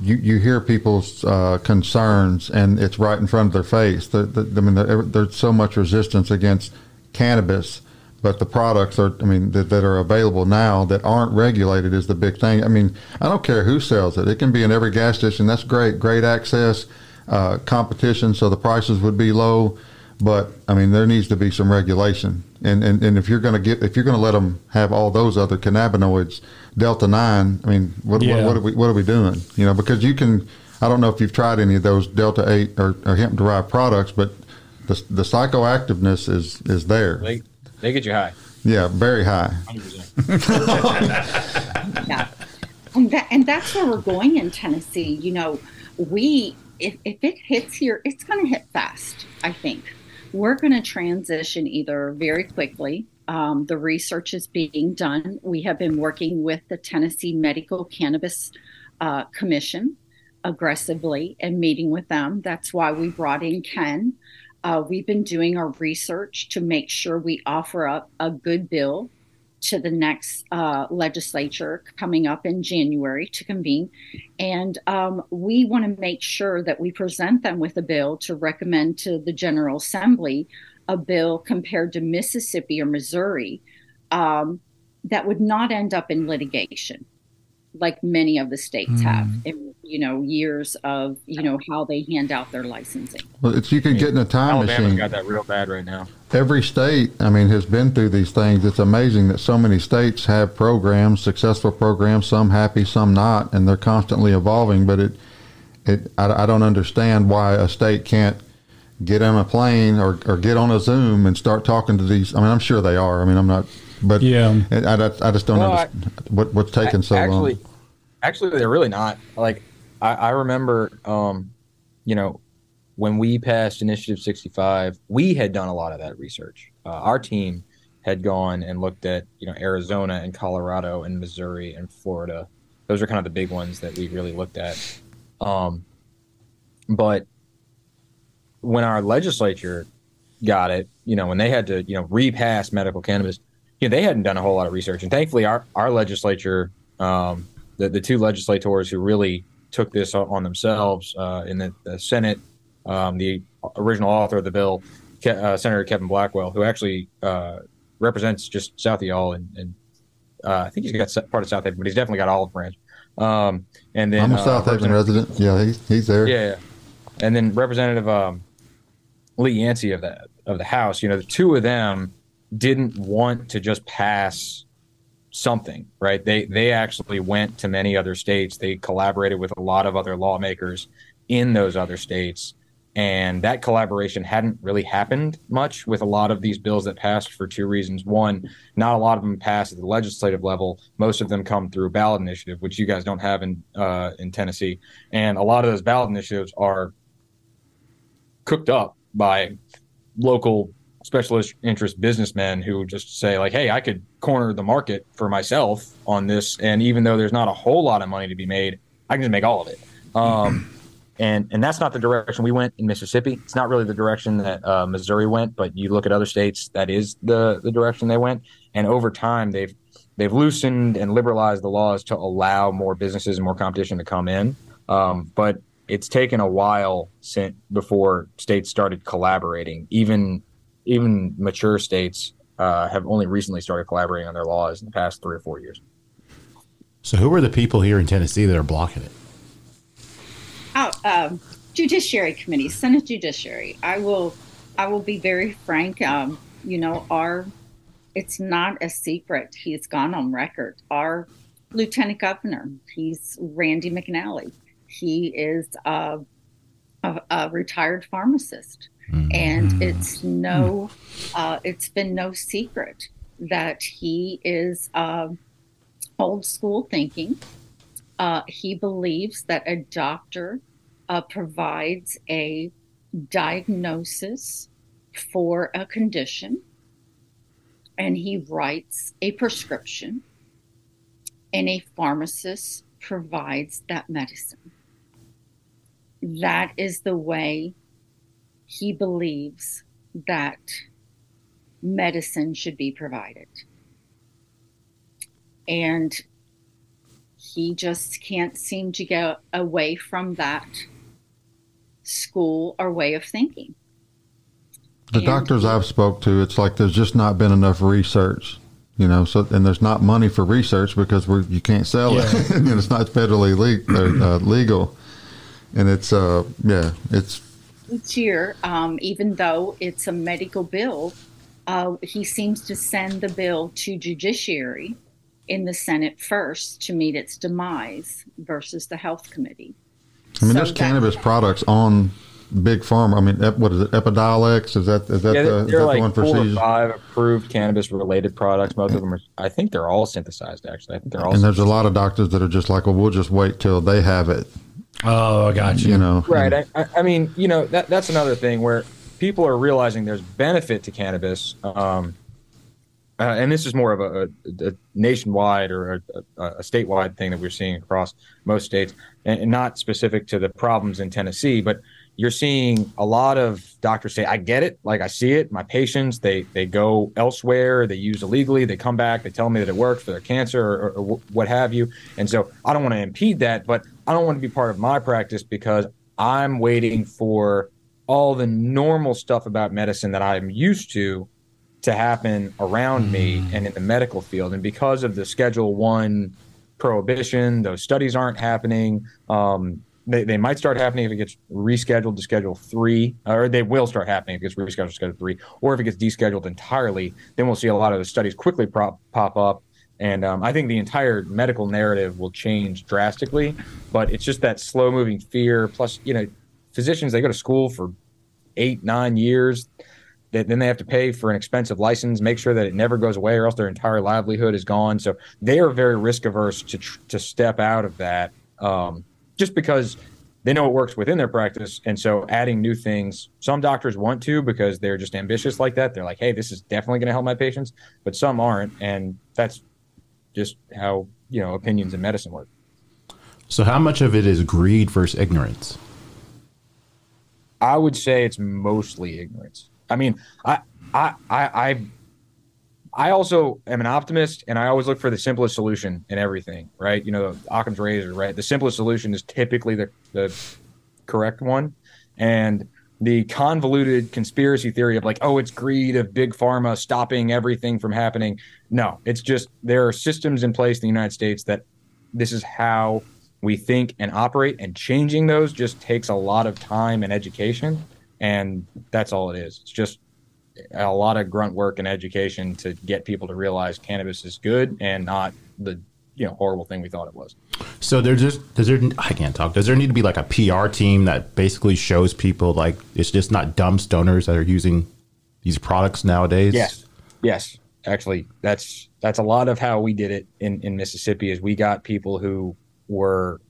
you, you hear people's uh, concerns, and it's right in front of their face. The, the, I mean, there, there's so much resistance against cannabis, but the products are, I mean, that, that are available now that aren't regulated is the big thing. I mean, I don't care who sells it. It can be in every gas station. That's great, great access, uh, competition, so the prices would be low. But, I mean, there needs to be some regulation. And and, and if you're going to get, if you're going to let them have all those other cannabinoids, Delta nine, I mean, what, yeah. what, what, are we, what are we doing? You know, because you can, I don't know if you've tried any of those Delta eight or, or hemp-derived products, but the, the psychoactiveness is, is there. Like, they get you high. Yeah, very high. one hundred percent. Yeah. And, that, and that's where we're going in Tennessee. You know, we, if, if it hits here, it's going to hit fast, I think. We're going to transition either very quickly. Um, the research is being done. We have been working with the Tennessee Medical Cannabis uh, Commission aggressively and meeting with them. That's why we brought in Ken. Uh, we've been doing our research to make sure we offer up a good bill to the next uh, legislature coming up in January to convene. And um, we want to make sure that we present them with a bill to recommend to the General Assembly, a bill compared to Mississippi or Missouri um, that would not end up in litigation, like many of the states mm. have, in, you know, years of, you know, how they hand out their licensing. Well, if you could get in a time Alabama's machine. Alabama's got that real bad right now. Every state, I mean, has been through these things. It's amazing that so many states have programs, successful programs, some happy, some not, and they're constantly evolving. But it, it, I, I don't understand why a state can't get on a plane or, or get on a Zoom and start talking to these. I mean, I'm sure they are. I mean, I'm not. But yeah, I, I, I just don't well, understand I, what, what's taking I, so actually, long. Actually, they're really not. Like, I, I remember, um, you know, when we passed Initiative sixty-five, we had done a lot of that research. Uh, our team had gone and looked at, you know, Arizona and Colorado and Missouri and Florida. Those are kind of the big ones that we really looked at. Um, but when our legislature got it, you know, when they had to, you know, repass medical cannabis, you know, they hadn't done a whole lot of research. And thankfully, our, our legislature, um, the, the two legislators who really took this on themselves uh, in the, the Senate, um, the original author of the bill, Ke- uh, Senator Kevin Blackwell, who actually uh, represents just South Yall. And, and uh, I think he's got part of South Haven, but he's definitely got Olive Branch. Um, and then I'm a uh, South Haven resident. Yeah, he's, he's there. Yeah, yeah. And then Representative um, Lee Yancey of the, of the House, you know, the two of them didn't want to just pass something, right? They they actually went to many other states. They collaborated with a lot of other lawmakers in those other states. And that collaboration hadn't really happened much with a lot of these bills that passed for two reasons. One, not a lot of them passed at the legislative level. Most of them come through ballot initiative, which you guys don't have in uh, in Tennessee. And a lot of those ballot initiatives are cooked up by local specialist interest businessmen who just say like, hey, I could corner the market for myself on this. And even though there's not a whole lot of money to be made, I can just make all of it. Um, and, and that's not the direction we went in Mississippi. It's not really the direction that uh, Missouri went, but you look at other states, that is the, the direction they went. And over time, they've, they've loosened and liberalized the laws to allow more businesses and more competition to come in. Um, but it's taken a while since before states started collaborating. Even Even mature states uh, have only recently started collaborating on their laws in the past three or four years. So who are the people here in Tennessee that are blocking it? um, Judiciary Committee, Senate Judiciary. I will, I will be very frank. Um, you know, our, it's not a secret. He's gone on record. Our Lieutenant Governor, he's Randy McNally. He is a, a, a retired pharmacist, and it's no, uh, it's been no secret that he is uh, old school thinking. Uh, he believes that a doctor uh, provides a diagnosis for a condition, and he writes a prescription, and a pharmacist provides that medicine. That is the way he believes that medicine should be provided. And he just can't seem to get away from that school or way of thinking. The and doctors I've spoke to, it's like there's just not been enough research, you know, so, and there's not money for research because we're, you can't sell yeah. it. And it's not federally le- uh, legal. And it's, uh, yeah, it's. Each year, um, even though it's a medical bill, uh, he seems to send the bill to Judiciary in the Senate first to meet its demise versus the Health Committee. I mean, so there's cannabis products on Big Pharma. I mean, what is it? Epidiolex? Is that is that yeah, the, is that like the one for seizures? There are like four or five approved cannabis-related products. Most of them are, I think they're all synthesized, actually. I think they're all. And there's a lot of doctors that are just like, well, we'll just wait till they have it. Oh, I got you. You know, right. I, I mean, you know, that that's another thing where people are realizing there's benefit to cannabis. Um, uh, and this is more of a, a, a nationwide or a, a, a statewide thing that we're seeing across most states, and, and not specific to the problems in Tennessee. But you're seeing a lot of doctors say, I get it. Like, I see it. My patients, they they go elsewhere. They use illegally. They come back. They tell me that it works for their cancer or, or what have you. And so I don't want to impede that, but I don't want to be part of my practice because I'm waiting for all the normal stuff about medicine that I'm used to to happen around me and in the medical field. And because of the Schedule One prohibition, those studies aren't happening. Um, They they might start happening if it gets rescheduled to Schedule three, or they will start happening if it gets rescheduled to Schedule three, or if it gets descheduled entirely, then we'll see a lot of the studies quickly prop, pop up. And um, I think the entire medical narrative will change drastically, but it's just that slow-moving fear. Plus, you know, physicians, they go to school for eight, nine years. They, then they have to pay for an expensive license, make sure that it never goes away, or else their entire livelihood is gone. So they are very risk-averse to, to step out of that. Um Just because they know it works within their practice, and so adding new things. Some doctors want to because they're just ambitious like that. They're like, hey, this is definitely going to help my patients, but some aren't, and that's just how, you know, opinions in medicine work. So how much of it is greed versus ignorance? I would say it's mostly ignorance. I mean, I, I, I, I, I also am an optimist, and I always look for the simplest solution in everything, right? You know, Occam's razor, right? The simplest solution is typically the, the correct one. And the convoluted conspiracy theory of like, oh, it's greed of big pharma stopping everything from happening. No, it's just there are systems in place in the United States that this is how we think and operate, and changing those just takes a lot of time and education, and that's all it is. It's just a lot of grunt work and education to get people to realize cannabis is good and not the, you know, horrible thing we thought it was. So there's just, does there, I can't talk. Does there need to be like a P R team that basically shows people like it's just not dumb stoners that are using these products nowadays? Yes. Yes. Actually, that's, that's a lot of how we did it in, in Mississippi is we got people who were,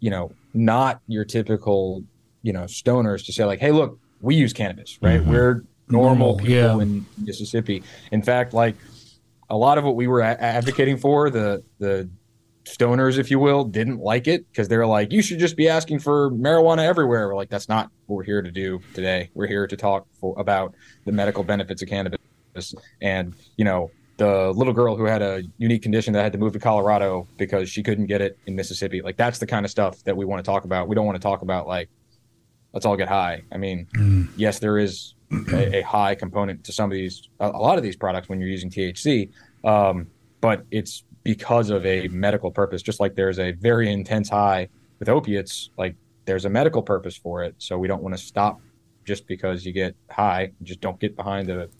you know, not your typical, you know, stoners to say like, hey, look, we use cannabis, right? Mm-hmm. We're normal people yeah. in Mississippi. In fact, like a lot of what we were a- advocating for, the the stoners, if you will, didn't like it because they're like, you should just be asking for marijuana everywhere. We're like, that's not what we're here to do today. We're here to talk for, about the medical benefits of cannabis. And, you know, the little girl who had a unique condition that had to move to Colorado because she couldn't get it in Mississippi. Like, that's the kind of stuff that we want to talk about. We don't want to talk about like, let's all get high. I mean, mm. yes, there is a, a high component to some of these, a, a lot of these products when you're using T H C, um, but it's because of a medical purpose, just like there's a very intense high with opiates. Like there's a medical purpose for it. So we don't want to stop just because you get high. Just don't get behind the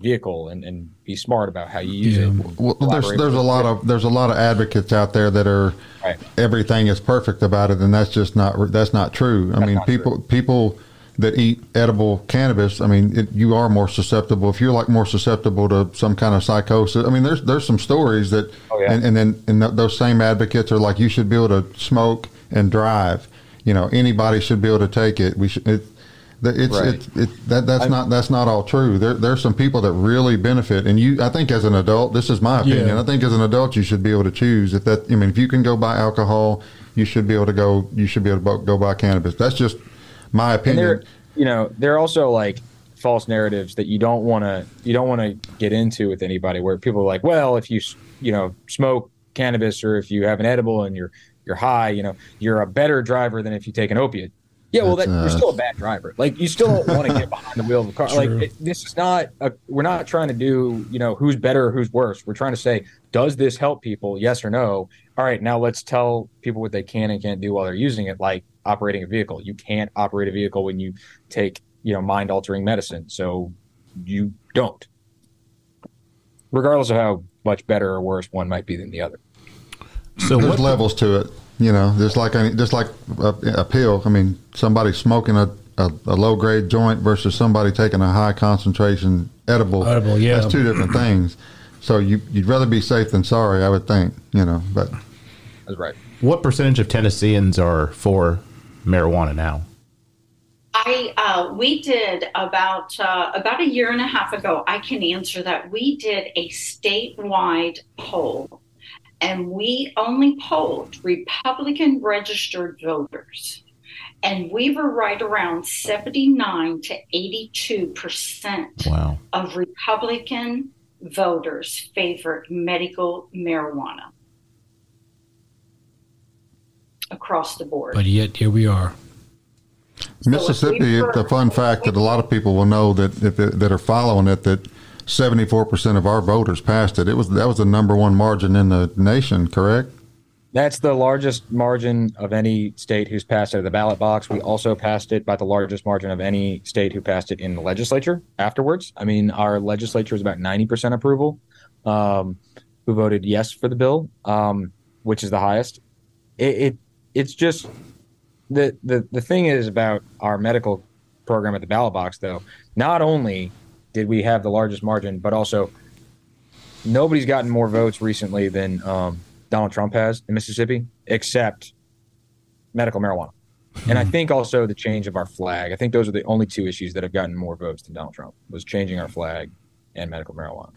vehicle and, and be smart about how you use yeah. it. Well, there's there's a lot of there's a lot of advocates out there that are right. everything is perfect about it, and that's just not that's not true. I that's mean, people true. people that eat edible cannabis, I mean, it, you are more susceptible. If you're like more susceptible to some kind of psychosis, I mean, there's there's some stories that, oh, yeah. and, and then and th- those same advocates are like, you should be able to smoke and drive. You know, anybody should be able to take it. We should. It, It's, right. it's it, that that's I'm, not that's not all true. There there's some people that really benefit, and you I think as an adult, this is my opinion. Yeah. I think as an adult, you should be able to choose. If that I mean, if you can go buy alcohol, you should be able to go. You should be able to go buy cannabis. That's just my opinion. There, you know, there are also like false narratives that you don't want to you don't want to get into with anybody. Where people are like, well, if you you know smoke cannabis or if you have an edible and you're you're high, you know, you're a better driver than if you take an opiate. Yeah, well, that, uh, you're still a bad driver. Like, you still want to get behind the wheel of a car. True. Like, it, this is not a, we're not trying to do, you know, who's better or who's worse. We're trying to say, does this help people? Yes or no? All right, now let's tell people what they can and can't do while they're using it, like operating a vehicle. You can't operate a vehicle when you take, you know, mind-altering medicine. So you don't. Regardless of how much better or worse one might be than the other. So there's what levels to it. You know, just like any, just like a, a pill. I mean, somebody smoking a, a, a low-grade joint versus somebody taking a high-concentration edible. Edible, yeah. That's two different things. So you, you'd rather be safe than sorry, I would think, you know. But that's right. What percentage of Tennesseans are for marijuana now? I uh, we did about uh, about a year and a half ago. I can answer that. We did a statewide poll. And we only polled Republican registered voters. And we were right around seventy-nine to eighty-two percent wow. of Republican voters favored medical marijuana across the board. But yet here we are. So Mississippi, it's a fun fact that a lot of people will know that if it, that are following it, that seventy-four percent of our voters passed it. It was that was the number one margin in the nation, correct? That's the largest margin of any state who's passed it at the ballot box. We also passed it by the largest margin of any state who passed it in the legislature afterwards. I mean, our legislature was about ninety percent approval, um, who voted yes for the bill, um, which is the highest. It, it it's just the, the the thing is about our medical program at the ballot box, though. Not only did we have the largest margin, but also nobody's gotten more votes recently than um, Donald Trump has in Mississippi, except medical marijuana. And I think also the change of our flag. I think those are the only two issues that have gotten more votes than Donald Trump, was changing our flag and medical marijuana.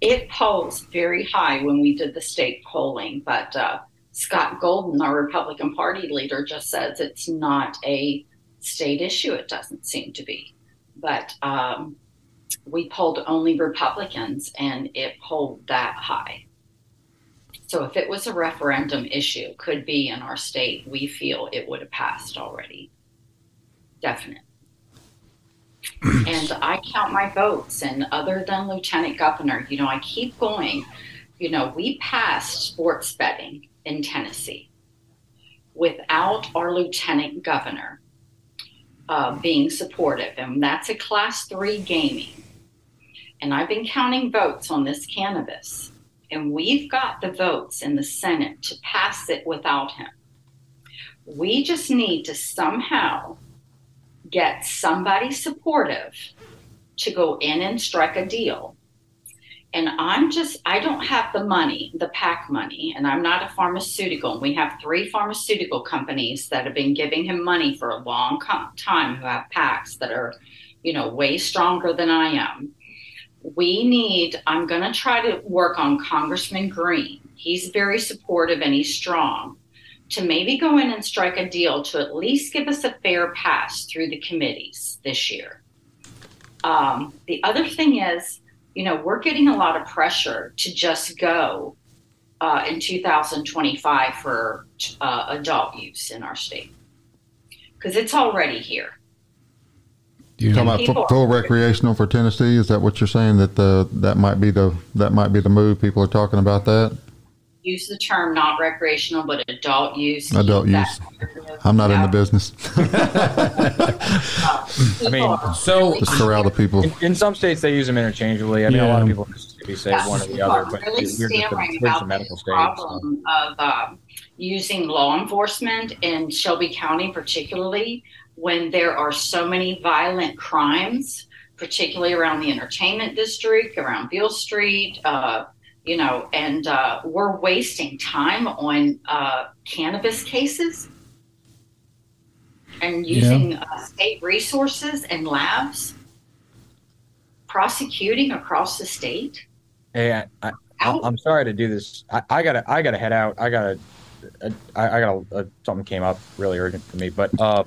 It polls very high when we did the state polling, but uh, Scott Golden, our Republican Party leader, just says it's not a state issue. It doesn't seem to be. But um, we polled only Republicans, and it polled that high. So if it was a referendum issue, could be in our state, we feel it would have passed already. Definitely. And I count my votes, and other than Lieutenant Governor, you know, I keep going. You know, we passed sports betting in Tennessee without our Lieutenant Governor. Uh, being supportive, and that's a class three gaming. And I've been counting votes on this cannabis, and we've got the votes in the Senate to pass it without him. We just need to somehow get somebody supportive to go in and strike a deal. And I'm just, I don't have the money, the PAC money, and I'm not a pharmaceutical. And we have three pharmaceutical companies that have been giving him money for a long time who have PACs that are, you know, way stronger than I am. We need, I'm going to try to work on Congressman Green. He's very supportive and he's strong, to maybe go in and strike a deal to at least give us a fair pass through the committees this year. Um, the other thing is, you know, we're getting a lot of pressure to just go uh, in two thousand twenty-five for uh, adult use in our state, because it's already here. You're talking about full recreational for Tennessee? Is that what you're saying, that the that might be the that might be the move? People are talking about that. use the term not recreational, but adult use. Adult use. I'm not in the business. I mean, so just corral the people. In, in some states, they use them interchangeably. I mean, yeah. a lot of people in Mississippi say yeah. one or the other, but really you're just a, about the medical state. Problem so. of uh, using law enforcement in Shelby County, particularly when there are so many violent crimes, particularly around the entertainment district, around Beale Street, uh, you know, and uh, we're wasting time on uh, cannabis cases and using yeah. uh, state resources and labs, prosecuting across the state. Hey, I, I, I'm sorry to do this. I, I gotta, I gotta head out. I gotta, I, I gotta. Uh, something came up really urgent for me, but. Uh,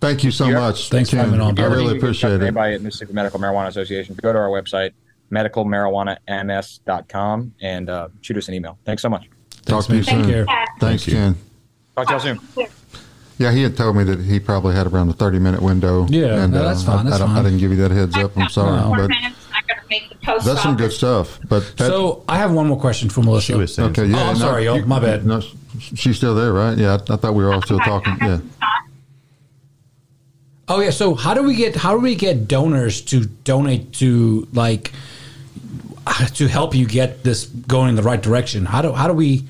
Thank you so You're, much. Thanks for having me on. I really appreciate it. Anybody at Mississippi Medical Marijuana Association, go to our website, medical marijuana m s dot com, and uh, shoot us an email. Thanks so much. Talk Thanks, to you soon. Care. Thanks, Ken. Talk to y'all soon. Yeah, he had told me that he probably had around a thirty-minute window. Yeah, and, no, that's uh, fine. That's I, fine. I didn't give you that heads up. I'm sorry. No, but that's office. Some good stuff. But that, So I have one more question for Melissa. Okay, yeah, oh, I'm no, sorry, y'all. My bad. No, she's still there, right? Yeah, I, I thought we were all still talking. Yeah. Oh yeah, so how do we get how do we get donors to donate to like to help you get this going in the right direction? How do how do we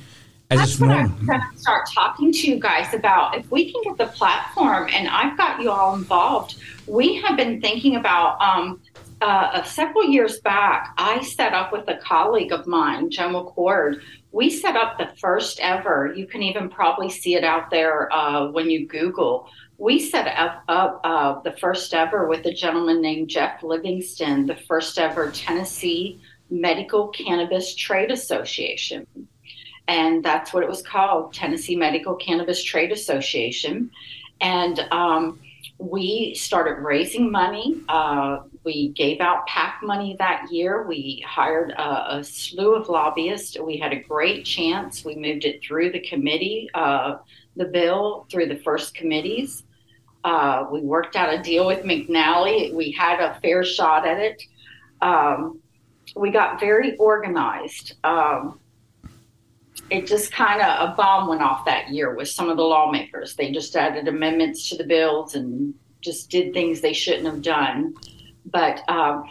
as That's what I'm trying to start talking to you guys about. If we can get the platform, and I've got you all involved, we have been thinking about um, uh, several years back. I set up with a colleague of mine, Joe McCord. We set up the first ever. You can even probably see it out there uh, when you Google. We set up, up uh, the first ever with a gentleman named Jeff Livingston, the first ever Tennessee Medical Cannabis Trade Association. And that's what it was called, Tennessee Medical Cannabis Trade Association. And um, we started raising money. Uh, we gave out PAC money that year. We hired a, a slew of lobbyists. We had a great chance. We moved it through the committee, uh, the bill through the first committees. Uh, we worked out a deal with McNally. We had a fair shot at it. Um, we got very organized. Um, it just kind of a bomb went off that year with some of the lawmakers. They just added amendments to the bills and just did things they shouldn't have done. But um,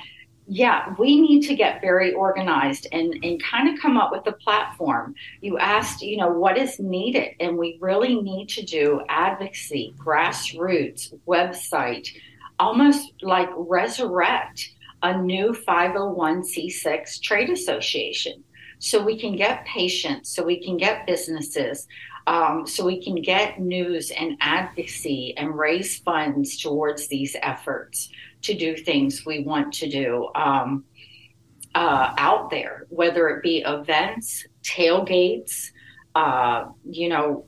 yeah, we need to get very organized and, and kind of come up with a platform. You asked, you know, what is needed? And we really need to do advocacy, grassroots, website, almost like resurrect a new five oh one c six trade association so we can get patients, so we can get businesses, um, so we can get news and advocacy and raise funds towards these efforts to do things we want to do um, uh, out there, whether it be events, tailgates, uh, you know,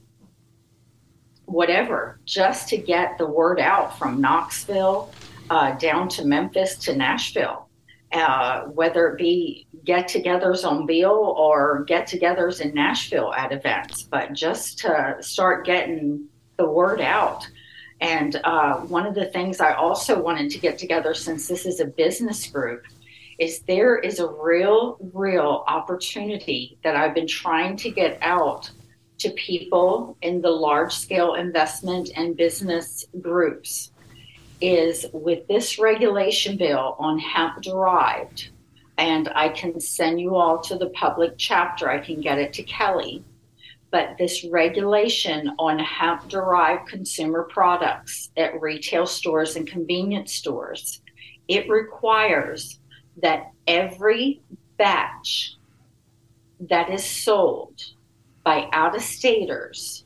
whatever, just to get the word out from Knoxville uh, down to Memphis to Nashville, uh, whether it be get-togethers on Beale or get-togethers in Nashville at events, but just to start getting the word out. And uh, one of the things I also wanted to get together, since this is a business group, is there is a real, real opportunity that I've been trying to get out to people in the large-scale investment and business groups, is with this regulation bill on hemp-derived, and I can send you all to the public chapter, I can get it to Kelly, but this regulation on hemp-derived consumer products at retail stores and convenience stores, it requires that every batch that is sold by out-of-staters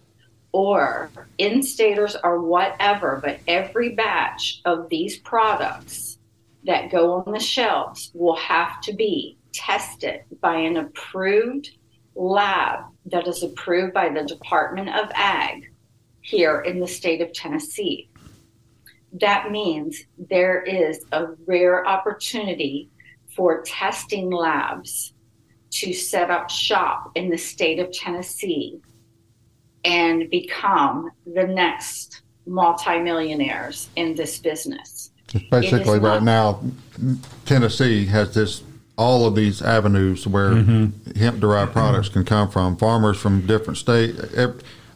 or in-staters or whatever, but every batch of these products that go on the shelves will have to be tested by an approved lab that is approved by the Department of Ag here in the state of Tennessee. That means there is a rare opportunity for testing labs to set up shop in the state of Tennessee and become the next multimillionaires in this business. Basically, right now, Tennessee has this all of these avenues where mm-hmm. hemp-derived products can come from, farmers from different states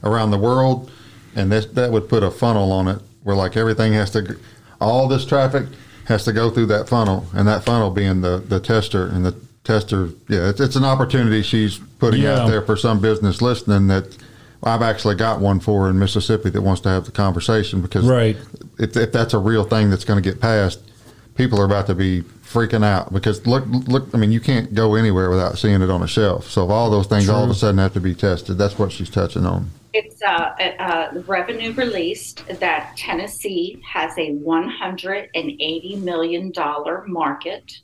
around the world, and this, that would put a funnel on it where, like, everything has to, all this traffic has to go through that funnel, and that funnel being the, the tester and the tester. Yeah, it's, it's an opportunity she's putting yeah. out there for some business listening that I've actually got one for in Mississippi that wants to have the conversation because right. if, if that's a real thing that's going to get passed, people are about to be freaking out because look, look, I mean, you can't go anywhere without seeing it on a shelf. So if all those things True. all of a sudden have to be tested, that's what she's touching on. It's uh, uh, revenue released that Tennessee has a one hundred eighty million dollars market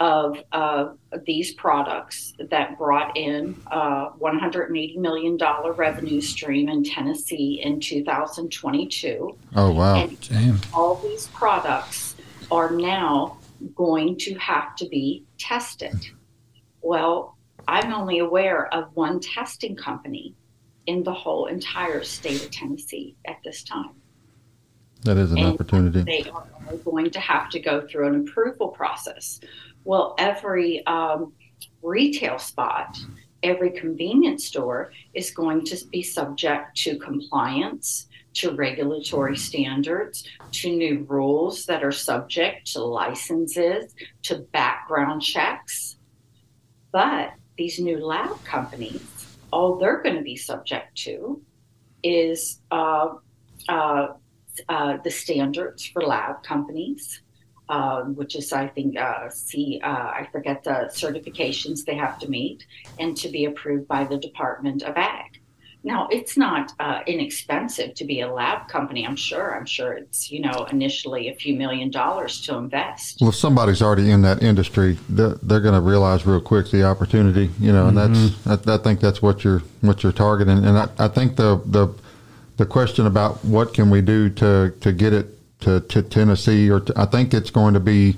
of uh, these products that brought in uh, one hundred eighty million dollars revenue stream in Tennessee in two thousand twenty-two. Oh, wow. And Damn. all these products are now going to have to be tested. Well, I'm only aware of one testing company in the whole entire state of Tennessee at this time. That is an and opportunity. They are going to have to go through an approval process. Well, every um, retail spot, every convenience store is going to be subject to compliance, to regulatory standards, to new rules that are subject to licenses, to background checks. But these new lab companies, all they're going to be subject to is uh, uh, uh, the standards for lab companies, uh, which is, I think, uh, C, uh, I forget the certifications they have to meet and to be approved by the Department of Ag. Now, it's not uh, inexpensive to be a lab company, I'm sure. I'm sure it's, you know, initially a few million dollars to invest. Well, if somebody's already in that industry, they're, they're going to realize real quick the opportunity, you know, and mm-hmm. that's, I, I think that's what you're, what you're targeting. And I, I think the, the, the question about what can we do to, to get it to, to Tennessee, or to, I think it's going to be,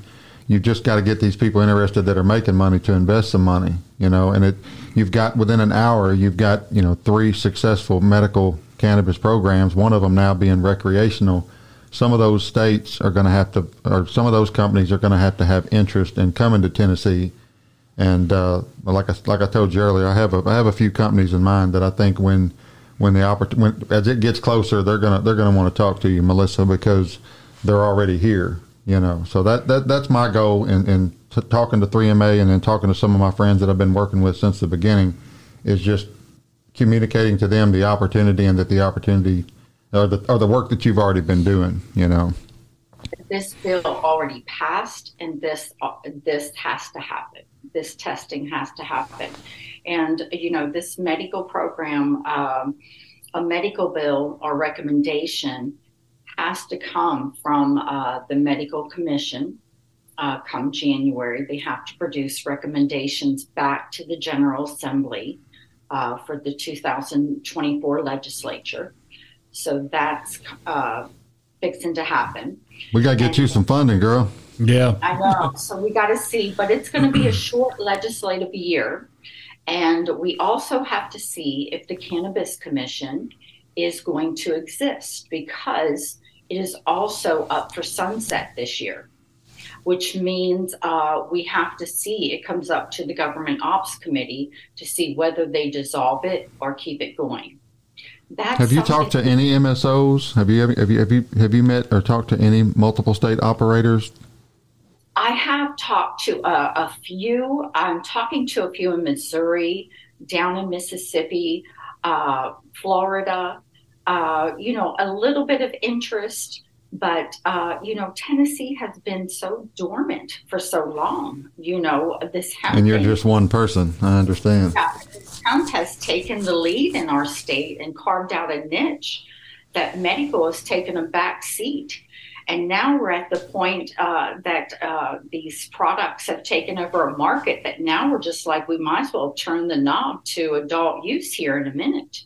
you just got to get these people interested that are making money to invest some money, you know, and it, you've got within an hour, you've got, you know, three successful medical cannabis programs, one of them now being recreational. Some of those states are going to have to, or some of those companies are going to have to have interest in coming to Tennessee. And, uh, like I, like I told you earlier, I have a, I have a few companies in mind that I think when, when the opportunity, as it gets closer, they're going to, they're going to want to talk to you, Melissa, because they're already here. You know, so that, that that's my goal in, in t- talking to three M A and then talking to some of my friends that I've been working with since the beginning is just communicating to them the opportunity and that the opportunity or the, or the work that you've already been doing, you know. This bill already passed and this uh, this has to happen. This testing has to happen. And, you know, this medical program, um, a medical bill or recommendation has to come from uh, the Medical Commission uh, come January. They have to produce recommendations back to the General Assembly uh, for the two thousand twenty-four legislature. So that's uh, fixing to happen. We got to get and, you some funding, girl. Yeah. I know. So we got to see, but it's going to be a short legislative year. And we also have to see if the Cannabis Commission is going to exist because it is also up for sunset this year, which means uh, we have to see, it comes up to the Government Ops Committee to see whether they dissolve it or keep it going. That's have you talked to any M S Os? Have you, have you, have you, have you met or talked to any multiple state operators? I have talked to a, a few. I'm talking to a few in Missouri, down in Mississippi, uh, Florida, uh, you know, a little bit of interest, but, uh, you know, Tennessee has been so dormant for so long, you know, this hemp. And you're just one person. I understand. Yeah, hemp has taken the lead in our state and carved out a niche that medical has taken a back seat. And now we're at the point uh, that uh, these products have taken over a market that now we're just like, we might as well turn the knob to adult use here in a minute.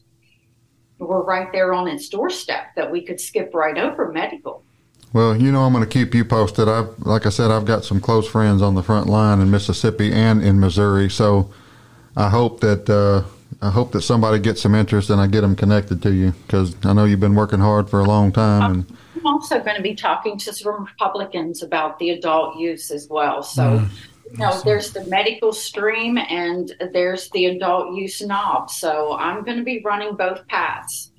We're right there on its doorstep that we could skip right over medical. Well, you know, I'm going to keep you posted. I've, like I said, I've got some close friends on the front line in Mississippi and in Missouri. So I hope that uh, I hope that somebody gets some interest and I get them connected to you because I know you've been working hard for a long time. And I'm also going to be talking to some Republicans about the adult use as well. So mm. No, there's the medical stream and there's the adult use knob. So I'm going to be running both paths.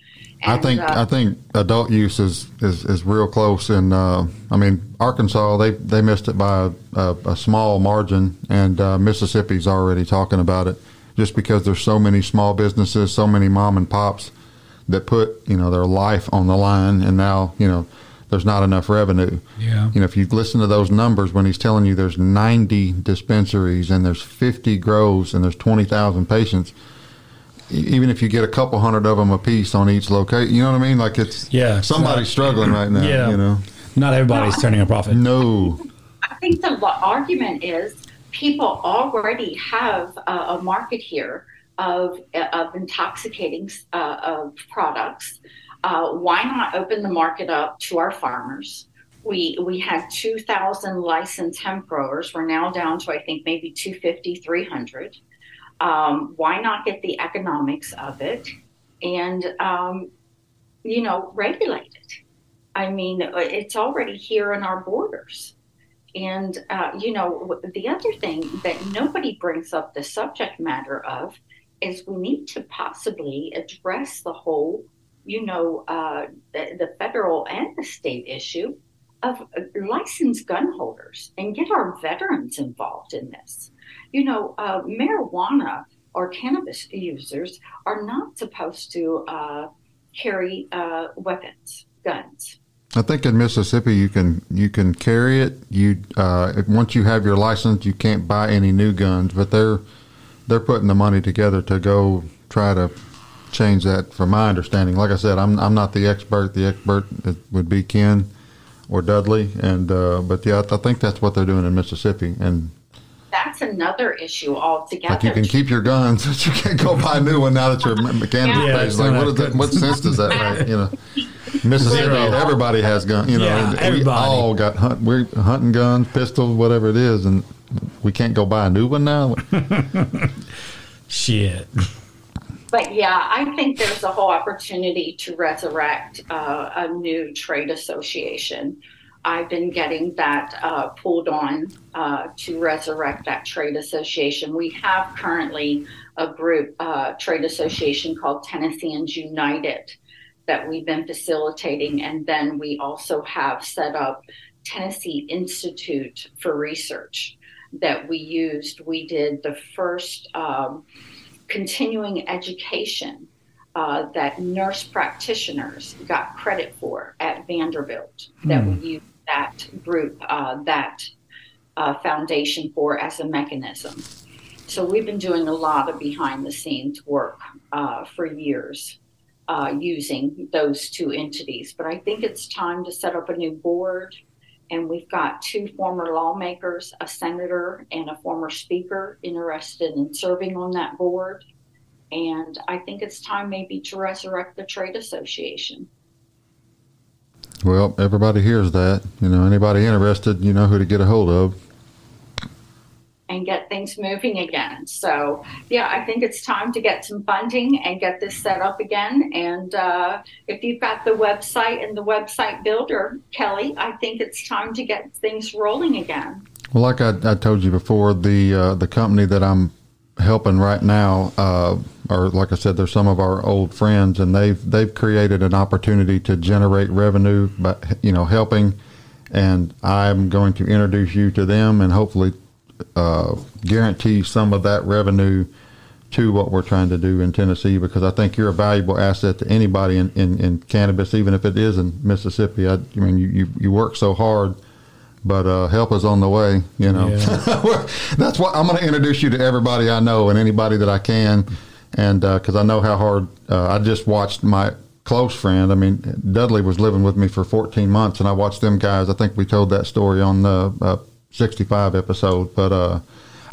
And, I think uh, I think adult use is, is, is real close. And uh, I mean, Arkansas, they, they missed it by a, a, a small margin. And uh, Mississippi's already talking about it just because there's so many small businesses, so many mom and pops that put, you know, their life on the line. And now, you know, there's not enough revenue. Yeah. You know, if you listen to those numbers, when he's telling you there's ninety dispensaries and there's fifty grows and there's twenty thousand patients, even if you get a couple hundred of them a piece on each location, you know what I mean? Like it's yeah, somebody's not, struggling right now, yeah. you know. Not everybody's no, turning a profit. No. I think the argument is people already have a, a market here of, of intoxicating uh, of products. Uh, why not open the market up to our farmers? We we had two thousand licensed hemp growers. We're now down to, I think, maybe two fifty, three hundred. Um, why not get the economics of it and, um, you know, regulate it? I mean, it's already here in our borders. And, uh, you know, the other thing that nobody brings up the subject matter of is we need to possibly address the whole you know, uh, the, the federal and the state issue of licensed gun holders and get our veterans involved in this. You know, uh, marijuana or cannabis users are not supposed to uh, carry uh, weapons, guns. I think in Mississippi, you can you can carry it. You uh, once you have your license, you can't buy any new guns, but they're they're putting the money together to go try to change that, from my understanding. Like I said, I'm I'm not the expert. The expert would be Ken or Dudley, and uh, but yeah, I think that's what they're doing in Mississippi, and that's another issue altogether. Like you can keep your guns, but you can't go buy a new one now that you're mechanical. Yeah, yeah, like what is that? What sense does that make? You know, Mississippi, Zero. Everybody has guns. You know, yeah, we all got hunt. We're hunting guns, pistols, whatever it is, and we can't go buy a new one now. Shit. But yeah, I think there's a whole opportunity to resurrect uh, a new trade association. I've been getting that uh, pulled on uh, to resurrect that trade association. We have currently a group uh, trade association called Tennesseans United that we've been facilitating. And then we also have set up Tennessee Institute for Research that we used. We did the first um, continuing education uh, that nurse practitioners got credit for at Vanderbilt, that mm. we use that group, uh, that uh, foundation for as a mechanism. So we've been doing a lot of behind the scenes work uh, for years uh, using those two entities. But I think it's time to set up a new board. And we've got two former lawmakers, a senator and a former speaker, interested in serving on that board. And I think it's time maybe to resurrect the trade association. Well, everybody hears that. You know, anybody interested, you know who to get a hold of. And get things moving again. So, yeah, I think it's time to get some funding and get this set up again. And uh, if you've got the website and the website builder, Kelly, I think it's time to get things rolling again. Well, like I, I told you before, the uh, the company that I'm helping right now, uh, or like I said, they're some of our old friends, and they've they've created an opportunity to generate revenue by, you know, helping. And I'm going to introduce you to them and hopefully Uh, guarantee some of that revenue to what we're trying to do in Tennessee, because I think you're a valuable asset to anybody in, in, in cannabis, even if it is in Mississippi. I, I mean, you, you, you work so hard, but uh, help is on the way, you know. Yeah. That's why I'm going to introduce you to everybody I know and anybody that I can, and because uh, I know how hard. uh, I just watched my close friend, I mean, Dudley was living with me for fourteen months, and I watched them guys. I think we told that story on the uh, sixty-five episode, but uh,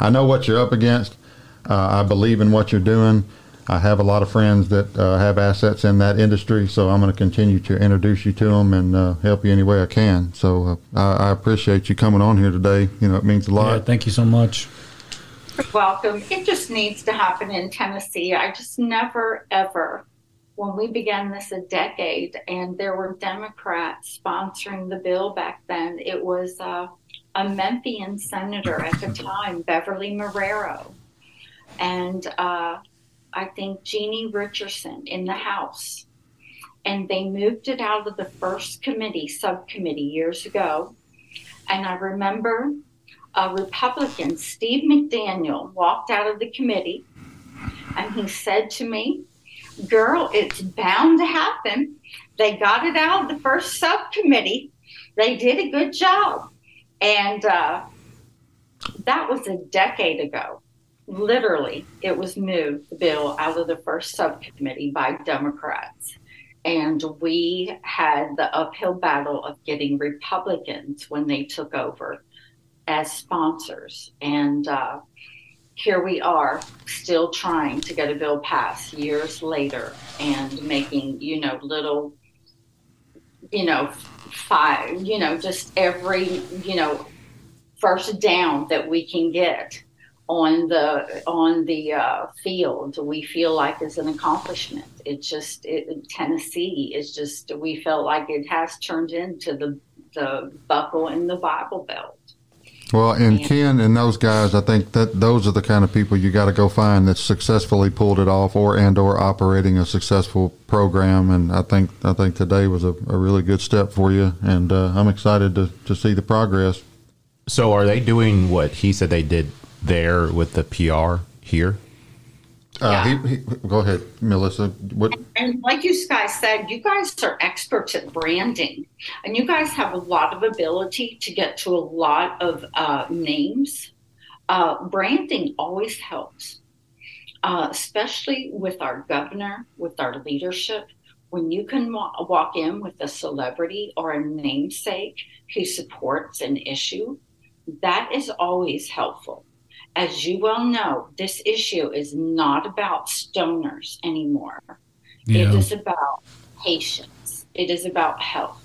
I know what you're up against. Uh, I believe in what you're doing. I have a lot of friends that uh, have assets in that industry, so I'm going to continue to introduce you to them and uh, help you any way I can. So uh, I, I appreciate you coming on here today. You know, it means a lot. Yeah, thank you so much. You're welcome. It just needs to happen in Tennessee. I just never, ever, when we began this a decade and there were Democrats sponsoring the bill back then, it was... Uh, a Memphian senator at the time, Beverly Marrero, and uh, I think Jeannie Richardson in the House. And they moved it out of the first committee, subcommittee, years ago. And I remember a Republican, Steve McDaniel, walked out of the committee, and he said to me, "Girl, it's bound to happen. They got it out of the first subcommittee. They did a good job." And uh, that was a decade ago. Literally, it was moved, the bill, out of the first subcommittee by Democrats. And we had the uphill battle of getting Republicans when they took over as sponsors. And uh, here we are still trying to get a bill passed years later and making, you know, little, you know, five, you know, just every, you know, first down that we can get on the on the uh, field, we feel like is an accomplishment. It just, it, Tennessee is just, we felt like it has turned into the, the buckle in the Bible Belt. Well, and, and Ken and those guys, I think that those are the kind of people you got to go find that successfully pulled it off, or and or operating a successful program. And I think I think today was a, a really good step for you, and uh, I'm excited to, to see the progress. So are they doing what he said they did there with the P R here? Uh, yeah. he, he, go ahead, Melissa. What? And, and like you guys said, you guys are experts at branding, and you guys have a lot of ability to get to a lot of uh, names. Uh, branding always helps, uh, especially with our governor, with our leadership. When you can wa- walk in with a celebrity or a namesake who supports an issue, that is always helpful. As you well know, this issue is not about stoners anymore. Yeah. It is about patients. It is about health.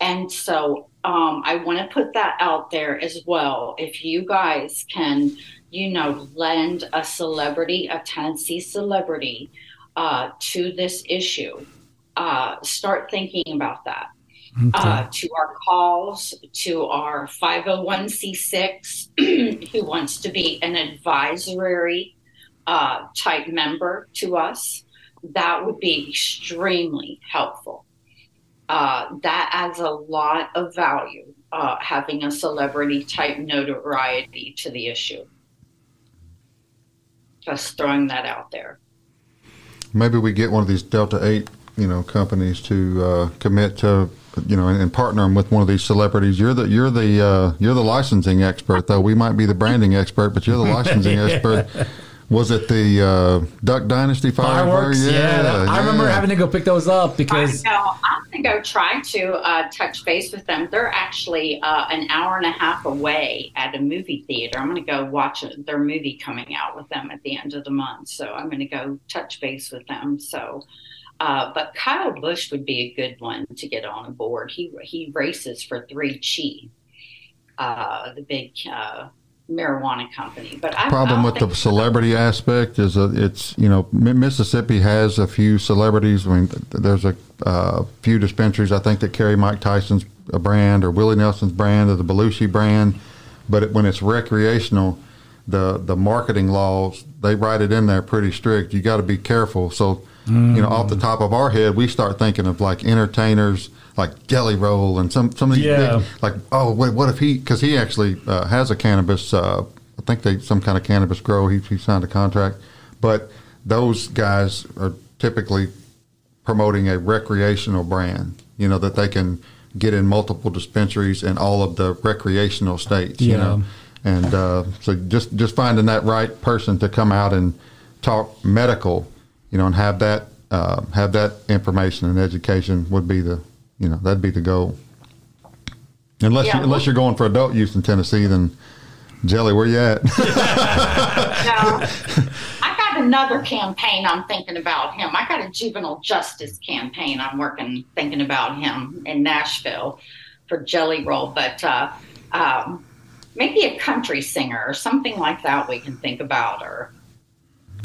And so um, I want to put that out there as well. If you guys can, you know, lend a celebrity, a Tennessee celebrity uh, to this issue, uh, start thinking about that. Okay. Uh, to our calls, to our five oh one c six, who wants to be an advisory uh, type member to us, that would be extremely helpful. Uh, that adds a lot of value, uh, having a celebrity type notoriety to the issue. Just throwing that out there. Maybe we get one of these Delta eight, you know, companies to uh, commit to, you know, and, and partnering with one of these celebrities. You're the you're the uh, you're the licensing expert, though. We might be the branding expert, but you're the licensing yeah. expert. Was it the uh, Duck Dynasty fireworks? Yeah, yeah, that, yeah, I remember having to go pick those up because I know. I'm gonna go try to uh, touch base with them. They're actually uh, an hour and a half away at a movie theater. I'm gonna go watch their movie coming out with them at the end of the month. So I'm gonna go touch base with them. So. Uh, but Kyle Busch would be a good one to get on board. He he races for three chi, uh, the big uh, marijuana company. But I, problem I with the celebrity that. aspect is that it's, you know, Mississippi has a few celebrities. I mean, there's a uh, few dispensaries I think that carry Mike Tyson's brand or Willie Nelson's brand or the Belushi brand. But it, when it's recreational, the the marketing laws, they write it in there pretty strict. You got to be careful. So. You know, off the top of our head, we start thinking of like entertainers, like Jelly Roll, and some some of these yeah. big, like, oh, wait, what if he? Because he actually uh, has a cannabis. Uh, I think they some kind of cannabis grow. He, he signed a contract, but those guys are typically promoting a recreational brand. You know, that they can get in multiple dispensaries in all of the recreational states. Yeah. You know, and uh, so just just finding that right person to come out and talk medical. You know, and have that uh, have that information and education would be the, you know, that'd be the goal. Unless yeah, you, unless you're going for adult use in Tennessee, then Jelly, where you at? No, I got another campaign I'm thinking about him. I got a juvenile justice campaign I'm working thinking about him in Nashville for Jelly Roll, but uh, um, maybe a country singer or something like that we can think about, or.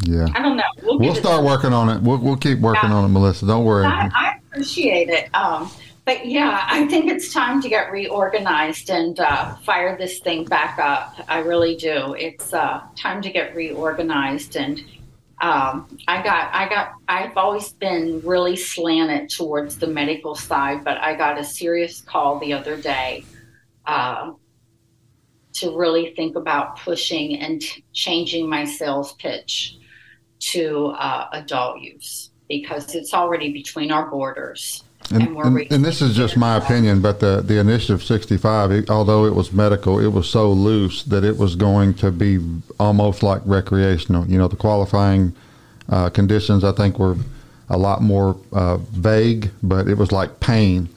Yeah, I don't know. We'll, we'll start working on it. We'll, we'll keep working yeah. on it, Melissa. Don't worry. I, I appreciate it. Um, But yeah, I think it's time to get reorganized and uh, fire this thing back up. I really do. It's uh, time to get reorganized. And um, I got, I got, I've always been really slanted towards the medical side, but I got a serious call the other day uh, to really think about pushing and t- changing my sales pitch to uh, adult use, because it's already between our borders. And, and, and, and this is just my opinion, but the, the Initiative sixty-five, it, although it was medical, it was so loose that it was going to be almost like recreational. You know, the qualifying uh, conditions, I think, were a lot more uh, vague, but it was like pain.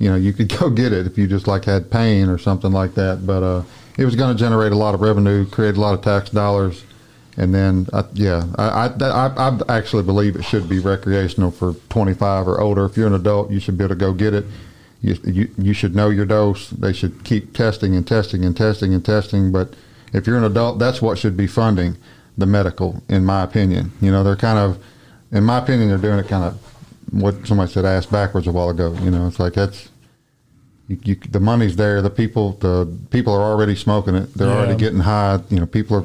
You know, you could go get it if you just, like, had pain or something like that. But uh, it was going to generate a lot of revenue, create a lot of tax dollars. And then, uh, yeah, I, I, I, I actually believe it should be recreational for twenty-five or older. If you're an adult, you should be able to go get it. You, you you should know your dose. They should keep testing and testing and testing and testing. But if you're an adult, that's what should be funding the medical, in my opinion. You know, they're kind of, in my opinion, they're doing it kind of what somebody said ass backwards a while ago. You know, it's like that's, you, you, the money's there. The people, the people are already smoking it. They're yeah. already getting high. You know, people are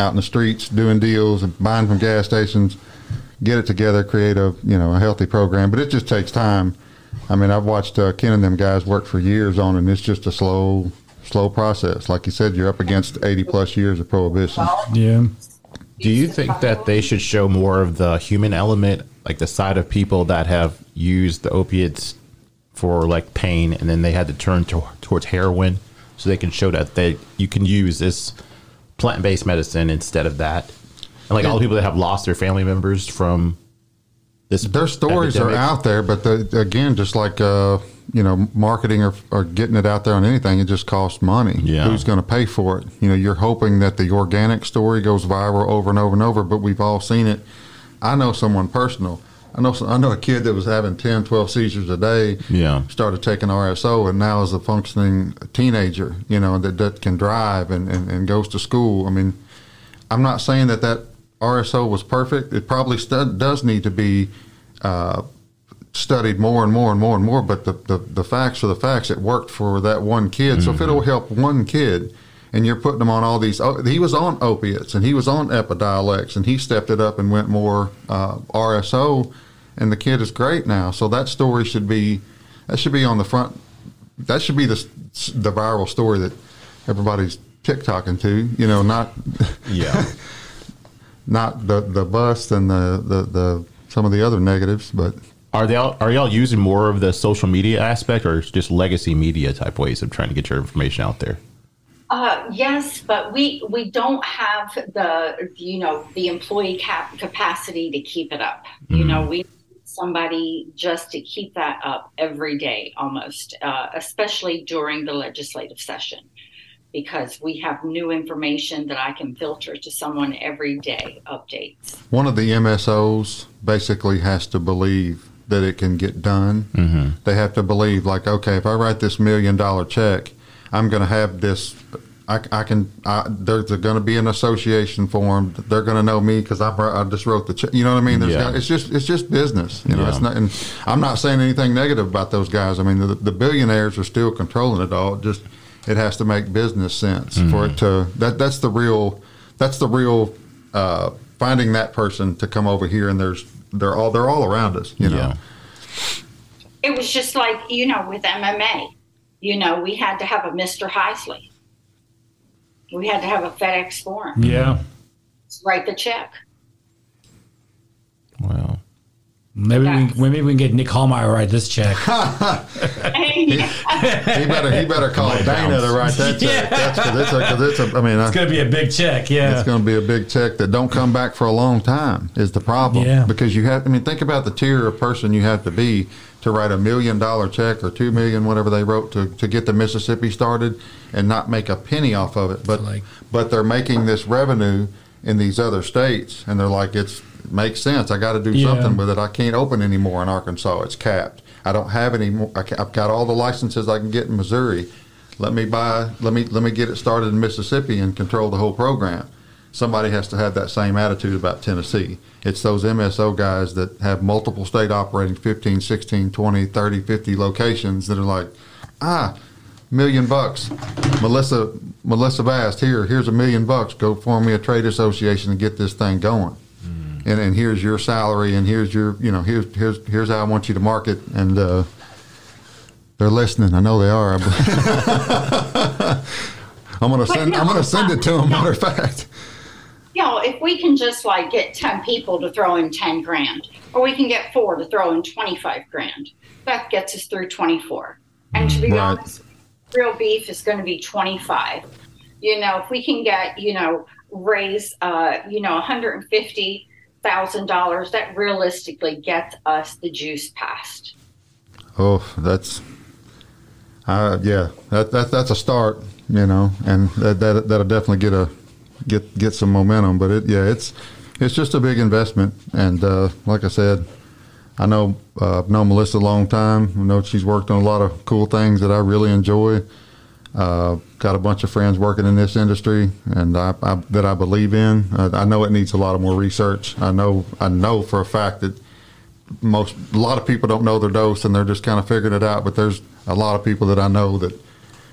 out in the streets doing deals and buying from gas stations. Get it together, create a you know a healthy program, but it just takes time. I mean, I've watched uh, Ken and them guys work for years on, and it's just a slow, slow process. Like you said, you're up against eighty plus years of prohibition. Yeah. Do you think that they should show more of the human element, like the side of people that have used the opiates for like pain, and then they had to turn to, towards heroin, so they can show that they you can use this plant-based medicine instead of that, and like yeah. all the people that have lost their family members from this, their stories epidemic. Are out there, but the, again, just like uh, you know, marketing or, or getting it out there on anything, it just costs money. Yeah. Who's going to pay for it? You know, you're hoping that the organic story goes viral over and over and over, but we've all seen it. I know someone personal. I know I know a kid that was having ten, twelve seizures a day. Yeah, started taking R S O and now is a functioning teenager. You know, that, that can drive and, and, and goes to school. I mean, I'm not saying that that R S O was perfect. It probably stu- does need to be uh, studied more and more and more and more. But the, the, the facts are the facts. It worked for that one kid. Mm-hmm. So if it'll help one kid, and you're putting him on all these, oh, he was on opiates and he was on Epidiolex and he stepped it up and went more uh, R S O. And the kid is great now. So that story should be, that should be on the front. That should be the the viral story that everybody's TikToking to, you know, not, yeah, not the, the bust and the, the, the, some of the other negatives, but. Are they all, are y'all using more of the social media aspect or just legacy media type ways of trying to get your information out there? Uh, yes, but we, we don't have the, you know, the employee cap- capacity to keep it up. Mm-hmm. You know, we need somebody just to keep that up every day almost, uh, especially during the legislative session, because we have new information that I can filter to someone every day updates. One of the M S Os basically has to believe that it can get done. Mm-hmm. They have to believe like, okay, if I write this million dollar check, I'm going to have this, I, I can, I, there's going to be an association formed. They're going to know me because I, I just wrote the check. You know what I mean? There's yeah. no, it's just it's just business. You know, yeah. it's not, and I'm not saying anything negative about those guys. I mean, the, the billionaires are still controlling it all. It just, it has to make business sense mm-hmm. for it to, that that's the real, that's the real, uh, finding that person to come over here and there's, they're all, they're all around us, you know. Yeah. It was just like, you know, with M M A. You know, we had to have a Mister Heisley. We had to have a FedEx form. Yeah. Write the check. Wow. Maybe we, maybe we can get Nick Hallmeyer to write this check. he, he better he better call Dana to write that check. That's because it's, a, it's, a, I mean, it's going to be a big check. Yeah, it's going to be a big check that don't come back for a long time is the problem. Yeah. Because you have, I mean, think about the tier of person you have to be to write a million dollar check or two million, whatever they wrote to, to get the Mississippi started and not make a penny off of it. But like, but they're making this revenue in these other states, and they're like, it's it makes sense. I got to do yeah. something with it. I can't open anymore in Arkansas. It's capped. I don't have any more. I can, I've got all the licenses I can get in Missouri. Let me buy. Let me let me get it started in Mississippi and control the whole program. somebody has to have that same attitude about Tennessee. It's those M S O guys that have multiple state operating fifteen, sixteen, twenty, thirty, fifty locations that are like, ah, million bucks. Melissa Melissa Bast, here, here's a million bucks. Go form me a trade association and get this thing going. Mm. And and here's your salary, and here's your, you know, here's here's here's how I want you to market. And uh, they're listening. I know they are. I'm gonna send no, I'm gonna send it to them. Matter of fact. Y'all, if we can just like get ten people to throw in ten grand, or we can get four to throw in twenty-five grand, that gets us through twenty-four. And to be right. honest, real beef is going to be twenty-five. You know, if we can get, you know, raise, uh, you know, one hundred fifty thousand dollars, that realistically gets us the juice passed. Oh, that's, uh, yeah, that, that that's a start, you know, and that, that that'll definitely get a get get some momentum. But it, yeah, it's it's just a big investment, and uh, like I said. I know uh, I've known Melissa a long time. I know she's worked on a lot of cool things that I really enjoy. Uh, got a bunch of friends working in this industry, and I, I, that I believe in. I, I know it needs a lot of more research. I know I know for a fact that most a lot of people don't know their dose, and they're just kind of figuring it out. But there's a lot of people that I know that,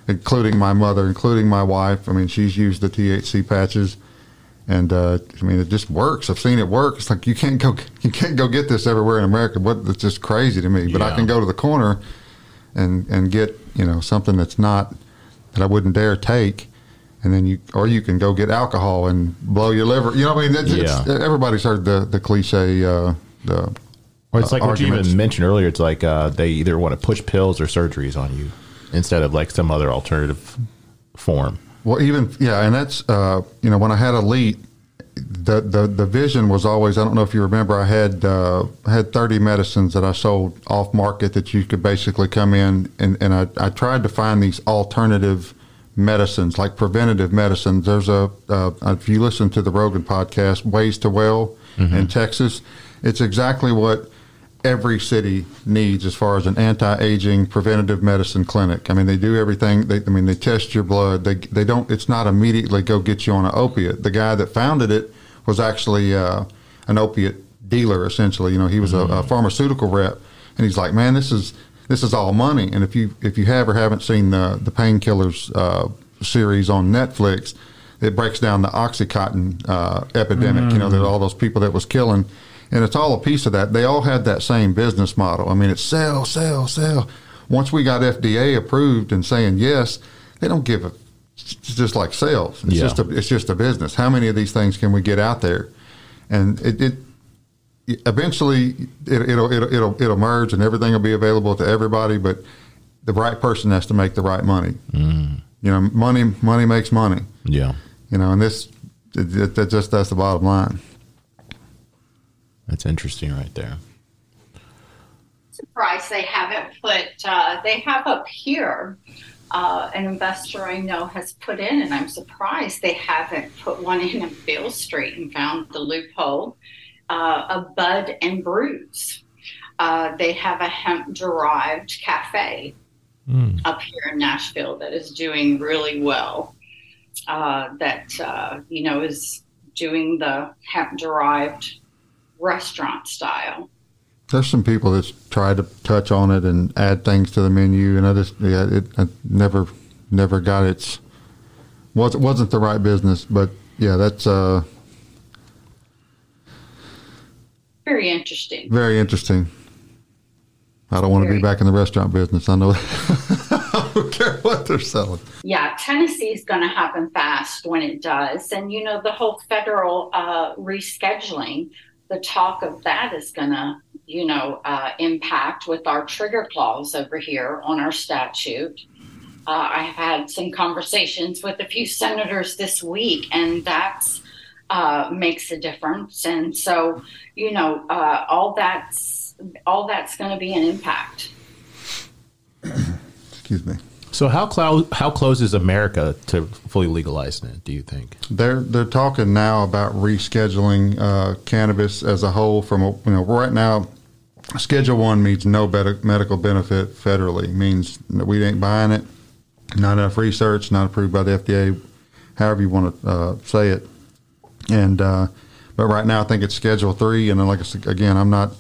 including my mother, including my wife. I mean, she's used the T H C patches. And uh, I mean, it just works. I've seen it work. It's like you can't go, you can't go get this everywhere in America. But it's just crazy to me. But yeah. I can go to the corner, and and get you know something that's not that I wouldn't dare take. And then you, or you can go get alcohol and blow your liver. You know what I mean? It's, yeah. it's, everybody's heard the the cliche. Uh, the well, it's uh, like arguments. What you even mentioned earlier. It's like uh, they either want to push pills or surgeries on you instead of like some other alternative form. Well, even, yeah, and that's, uh, you know, when I had Elite, the, the, the vision was always, I don't know if you remember, I had uh, had thirty medicines that I sold off market that you could basically come in, and, and I, I tried to find these alternative medicines, like preventative medicines. There's a, uh, if you listen to the Rogan podcast, Ways to Well mm-hmm. in Texas, it's exactly what every city needs as far as an anti-aging preventative medicine clinic. I mean, they do everything. They, I mean, they test your blood. They they don't, it's not immediately go get you on an opiate. The guy that founded it was actually uh, an opiate dealer, essentially. You know, he was mm-hmm. a, a pharmaceutical rep, and he's like, man, this is this is all money. And if you if you have or haven't seen the, the Painkillers uh, series on Netflix, it breaks down the Oxycontin uh, epidemic, mm-hmm. you know, that all those people that was killing. And it's all a piece of that. They all had that same business model. I mean, it's sell, sell, sell. Once we got F D A approved and saying yes, they don't give a. It's just like sales. It's yeah. just a. It's just a business. How many of these things can we get out there? And it, it eventually it, it'll it'll it'll it'll merge, and everything will be available to everybody. But the right person has to make the right money. Mm. You know, money money makes money. Yeah. You know, and this it, it, that just that's the bottom line. That's interesting right there. Surprised they haven't put, uh, they have up here, uh, an investor I know has put in, and I'm surprised they haven't put one in in Beale Street and found the loophole, uh, a Bud and Brews. Uh, they have a hemp-derived cafe mm. up here in Nashville that is doing really well, uh, that, uh, you know, is doing the hemp-derived restaurant style. There's some people that's tried to touch on it and add things to the menu, and I just yeah, it I never never got its was it wasn't the right business, but yeah, that's uh very interesting. Very interesting. I don't want very to be back in the restaurant business. I know. I don't care what they're selling. Yeah, Tennessee's going to happen fast when it does, and you know the whole federal uh, rescheduling. The talk of that is going to, you know, uh, impact with our trigger clause over here on our statute. Uh, I had some conversations with a few senators this week, and that's uh, makes a difference. And so, you know, uh, all that's all that's going to be an impact. Excuse me. So how close how close is America to fully legalizing it? Do you think they're they're talking now about rescheduling uh, cannabis as a whole? From a, you know right now, Schedule One means no better medical benefit federally. It means that we ain't buying it. Not enough research. Not approved by the F D A. However you want to uh, say it. And uh, but right now I think it's Schedule Three, and then like I said, again, I'm not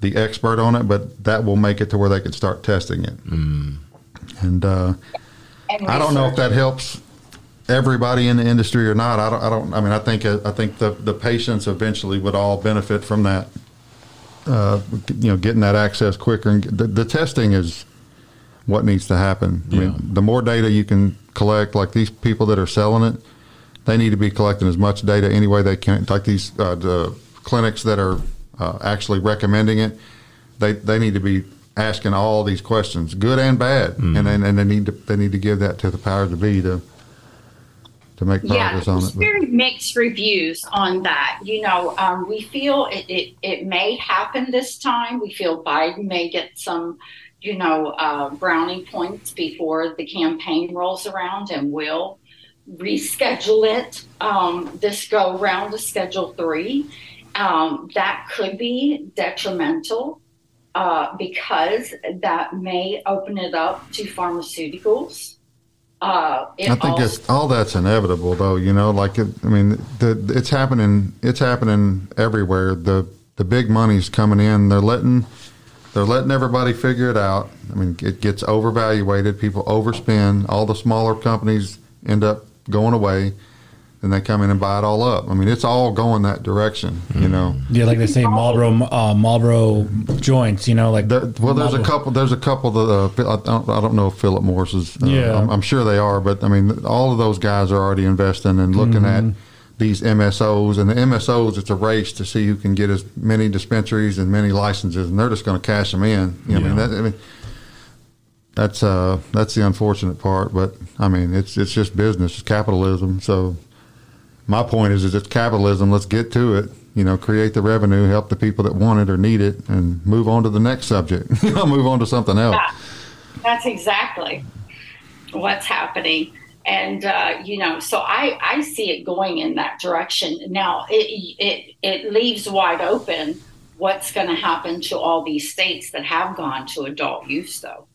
the expert on it, but that will make it to where they could start testing it. Mm. And, uh, and I don't know if that helps everybody in the industry or not. I don't. I don't. I mean, I think I think the the patients eventually would all benefit from that. Uh, you know, getting that access quicker, and the, the testing is what needs to happen. Yeah. I mean, the more data you can collect, like these people that are selling it, they need to be collecting as much data any way they can. Like these uh, the clinics that are uh, actually recommending it, they they need to be asking all these questions, good and bad, mm. and then, and they need to they need to give that to the power to be to to make progress yeah, on it. Very mixed reviews on that. You know, um, we feel it, it it may happen this time. We feel Biden may get some, you know, uh, brownie points before the campaign rolls around, and will reschedule it um, this go round to Schedule Three. Um, that could be detrimental. Uh, because that may open it up to pharmaceuticals. Uh, I think it's, all that's inevitable, though. You know, like it, I mean, the, it's happening. It's happening everywhere. The the big money's coming in. They're letting they're letting everybody figure it out. I mean, it gets overvaluated. People overspend. All the smaller companies end up going away. And they come in and buy it all up. I mean, it's all going that direction, you know. Yeah, like they say, Marlboro, uh, Marlboro joints. You know, like there, well, there's Marlboro. a couple. There's a couple that uh, I, don't, I don't know if Philip Morris is. Uh, yeah, I'm, I'm sure they are, but I mean, all of those guys are already investing and looking mm-hmm. at these M S Os. And the M S Os, it's a race to see who can get as many dispensaries and many licenses, and they're just going to cash them in. You know, yeah. I mean, that, I mean, that's uh, that's the unfortunate part. But I mean, it's it's just business, it's capitalism. So. My point is, is it's capitalism. Let's get to it. You know, create the revenue, help the people that want it or need it, and move on to the next subject. I'll move on to something else. Yeah. That's exactly what's happening. And, uh, you know, so I, I see it going in that direction. Now, it, it, it leaves wide open what's going to happen to all these states that have gone to adult use, though.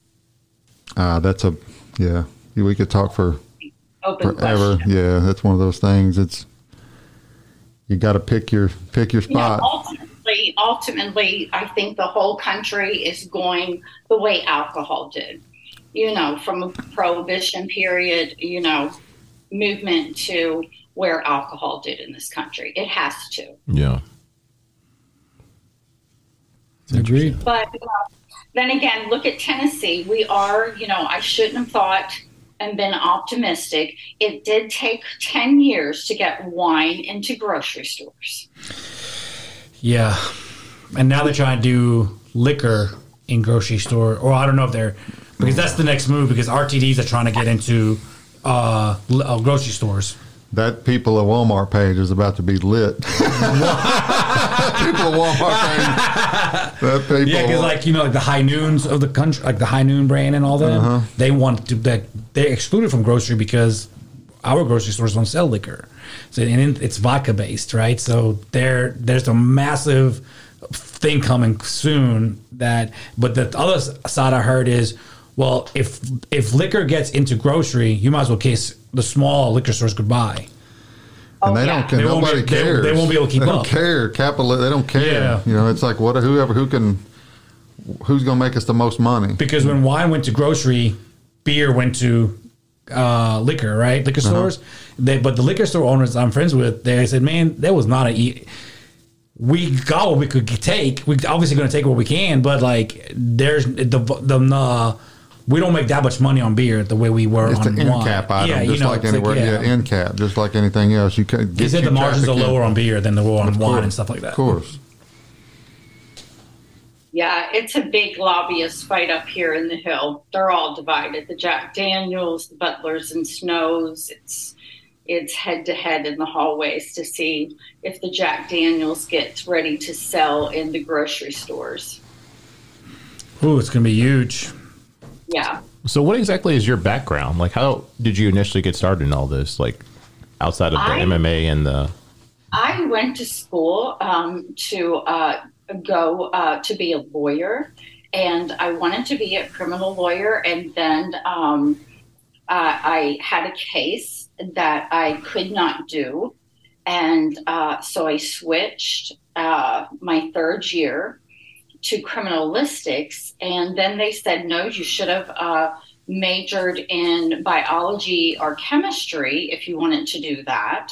Uh, that's a, yeah, we could talk for Open forever question. Yeah, that's one of those things. It's you got to pick your pick your spot. You know, ultimately, ultimately, I think the whole country is going the way alcohol did. You know, from a prohibition period, you know, movement to where alcohol did in this country. It has to. Yeah. Agreed. But uh, then again, look at Tennessee. We are, you know, I shouldn't have thought. And been optimistic. It did take ten years to get wine into grocery stores. Yeah. And now they're trying to do liquor in grocery store, or I don't know if they're, because that's the next move, because R T Ds are trying to get into uh, uh, grocery stores. That people at Walmart page is about to be lit. People at Walmart page. That people yeah, because like you know, like the High Noons of the country, like the High Noon brand and all that, uh-huh. they want to that they're excluded from grocery because our grocery stores don't sell liquor, so and it's vodka based, right? So there, there's a massive thing coming soon. That, but the other side I heard is, well, if if liquor gets into grocery, you might as well kiss the small liquor stores goodbye. Oh, and they yeah. don't care. They Nobody be, cares. They, they won't be able to keep they up. They don't care. Capital, they don't care. Yeah. You know, it's like what whoever who can who's going to make us the most money. Because when wine went to grocery, beer went to uh, liquor, right? Liquor stores. Uh-huh. They, but the liquor store owners I'm friends with, they said, "Man, that was not a eat. We got what we could take. We're obviously going to take what we can, but like there's the the." the We don't make that much money on beer the way we were it's on wine. It's an end cap item, yeah, just you know, like anywhere. Like, yeah. yeah, end cap, just like anything else. You could. They said the margins are lower in. on beer than they were on of wine course, and stuff like that. Of course. Yeah, it's a big lobbyist fight up here in the Hill. They're all divided. The Jack Daniels, the Butlers and Snows. It's it's head to head in the hallways to see if the Jack Daniels gets ready to sell in the grocery stores. Ooh, it's gonna be huge. Yeah. So what exactly is your background? Like, how did you initially get started in all this? Like, outside of the I, M M A and the... I went to school um, to uh, go uh, to be a lawyer, and I wanted to be a criminal lawyer. And then um, uh, I had a case that I could not do, And uh, so I switched uh, my third year to criminalistics. And then they said, no, you should have uh, majored in biology or chemistry if you wanted to do that.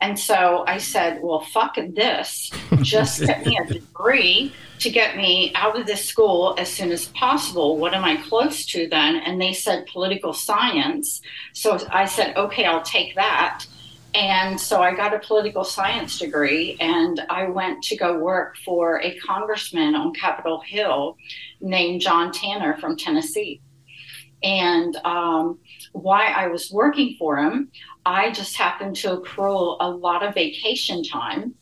And so I said, well, fuck this. Just get me a degree to get me out of this school as soon as possible. What am I close to then? And they said political science. So I said, okay, I'll take that. And so I got a political science degree, and I went to go work for a congressman on Capitol Hill named John Tanner from Tennessee. And um, while I was working for him, I just happened to accrue a lot of vacation time,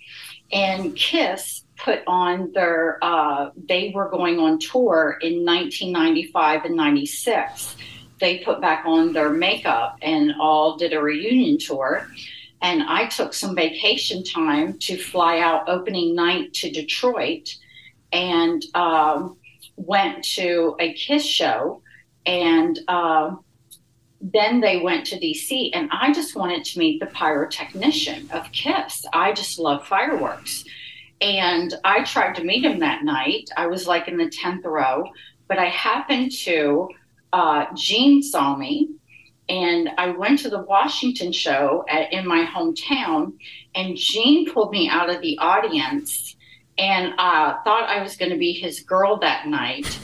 and KISS put on their, uh, they were going on tour in nineteen ninety-five and ninety-six. They put back on their makeup and all did a reunion tour. And I took some vacation time to fly out opening night to Detroit, and um, went to a KISS show. And uh, then they went to D C, and I just wanted to meet the pyrotechnician of KISS. I just love fireworks. And I tried to meet him that night. I was like in the tenth row, but I happened to, uh, Gene saw me, and I went to the Washington show at, in my hometown, and Gene pulled me out of the audience, and uh, thought I was going to be his girl that night.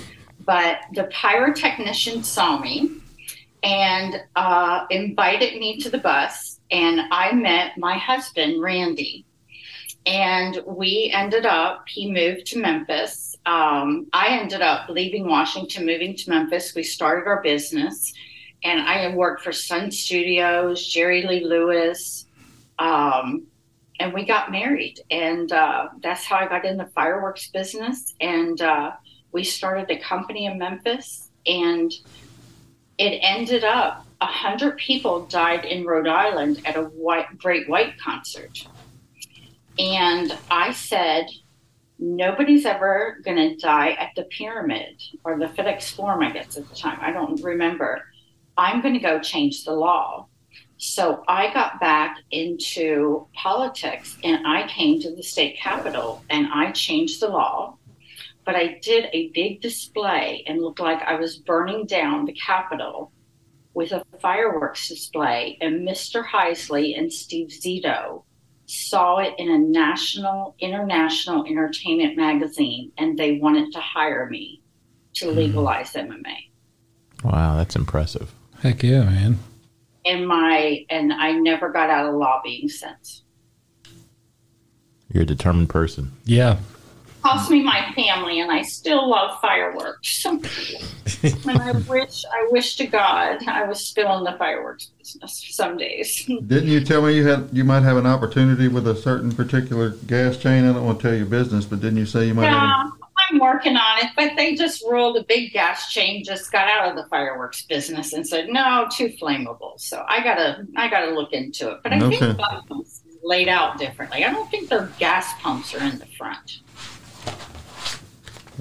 But the pyrotechnician saw me and uh, invited me to the bus, and I met my husband, Randy. And we ended up, he moved to Memphis. Um, I ended up leaving Washington, moving to Memphis. We started our business, and I worked for Sun Studios, Jerry Lee Lewis, um, and we got married. And uh, that's how I got in the fireworks business. And uh, we started a company in Memphis, and it ended up a hundred people died in Rhode Island at a white, Great White concert. And I said, nobody's ever going to die at the Pyramid or the FedEx Forum, I guess at the time. I don't remember. I'm going to go change the law. So I got back into politics, and I came to the state capitol, and I changed the law. But I did a big display and looked like I was burning down the Capitol with a fireworks display. And Mister Heisley and Steve Zito saw it in a national, international entertainment magazine, and they wanted to hire me to legalize M M A. Wow, that's impressive. Heck yeah, man. And my and I never got out of lobbying since. You're a determined person. Yeah. Cost me my family, and I still love fireworks. And I wish, I wish to God, I was still in the fireworks business some days. Didn't you tell me you had, you might have an opportunity with a certain particular gas chain? I don't want to tell your business, but didn't you say you might? Yeah, have a- I'm working on it, but they just rolled a big gas chain. Just got out of the fireworks business and said no, too flammable. So I gotta, I gotta look into it. But I okay. think bug pumps is laid out differently. I don't think their gas pumps are in the front.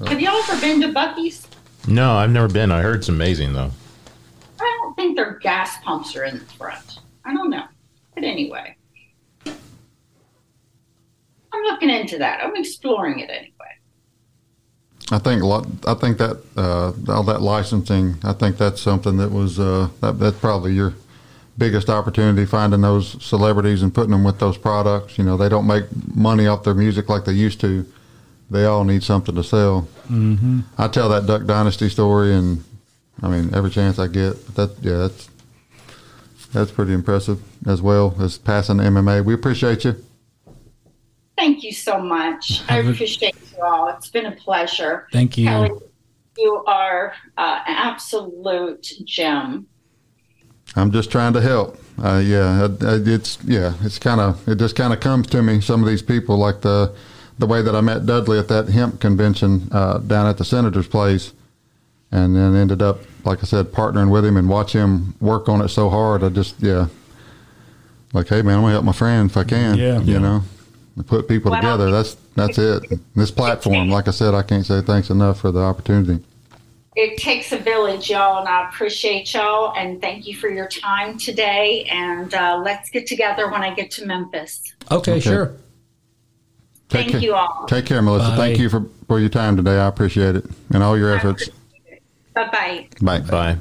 Have y'all ever been to Buc-ee's? No, I've never been. I heard it's amazing, though. I don't think their gas pumps are in the front. I don't know. But anyway, I'm looking into that. I'm exploring it anyway. I think I think that uh, all that licensing, I think that's something that was, uh, that, that's probably your biggest opportunity, finding those celebrities and putting them with those products. You know, they don't make money off their music like they used to. They all need something to sell. Mm-hmm. I tell that Duck Dynasty story, and I mean every chance I get. But that, yeah, that's that's pretty impressive as well as passing the M M A. We appreciate you. Thank you so much. Have I appreciate it. You all. It's been a pleasure. Thank you. Kelly, you are uh, an absolute gem. I'm just trying to help. Uh, yeah, it's yeah, it's kind of it just kind of comes to me. Some of these people like the. the way that I met Dudley at that hemp convention uh, down at the senator's place, and then ended up, like I said, partnering with him and watch him work on it so hard. I just, yeah. Like, hey man, I'm gonna help my friend if I can, yeah, you yeah. know, put people wow. together. That's, that's it. This platform, like I said, I can't say thanks enough for the opportunity. It takes a village, y'all, and I appreciate y'all, and thank you for your time today, and uh, let's get together when I get to Memphis. Okay, okay. Sure. Take thank care. You all. Take care, Melissa. Bye. Thank you for, for your time today. I appreciate it and all your efforts. Bye-bye. Bye-bye.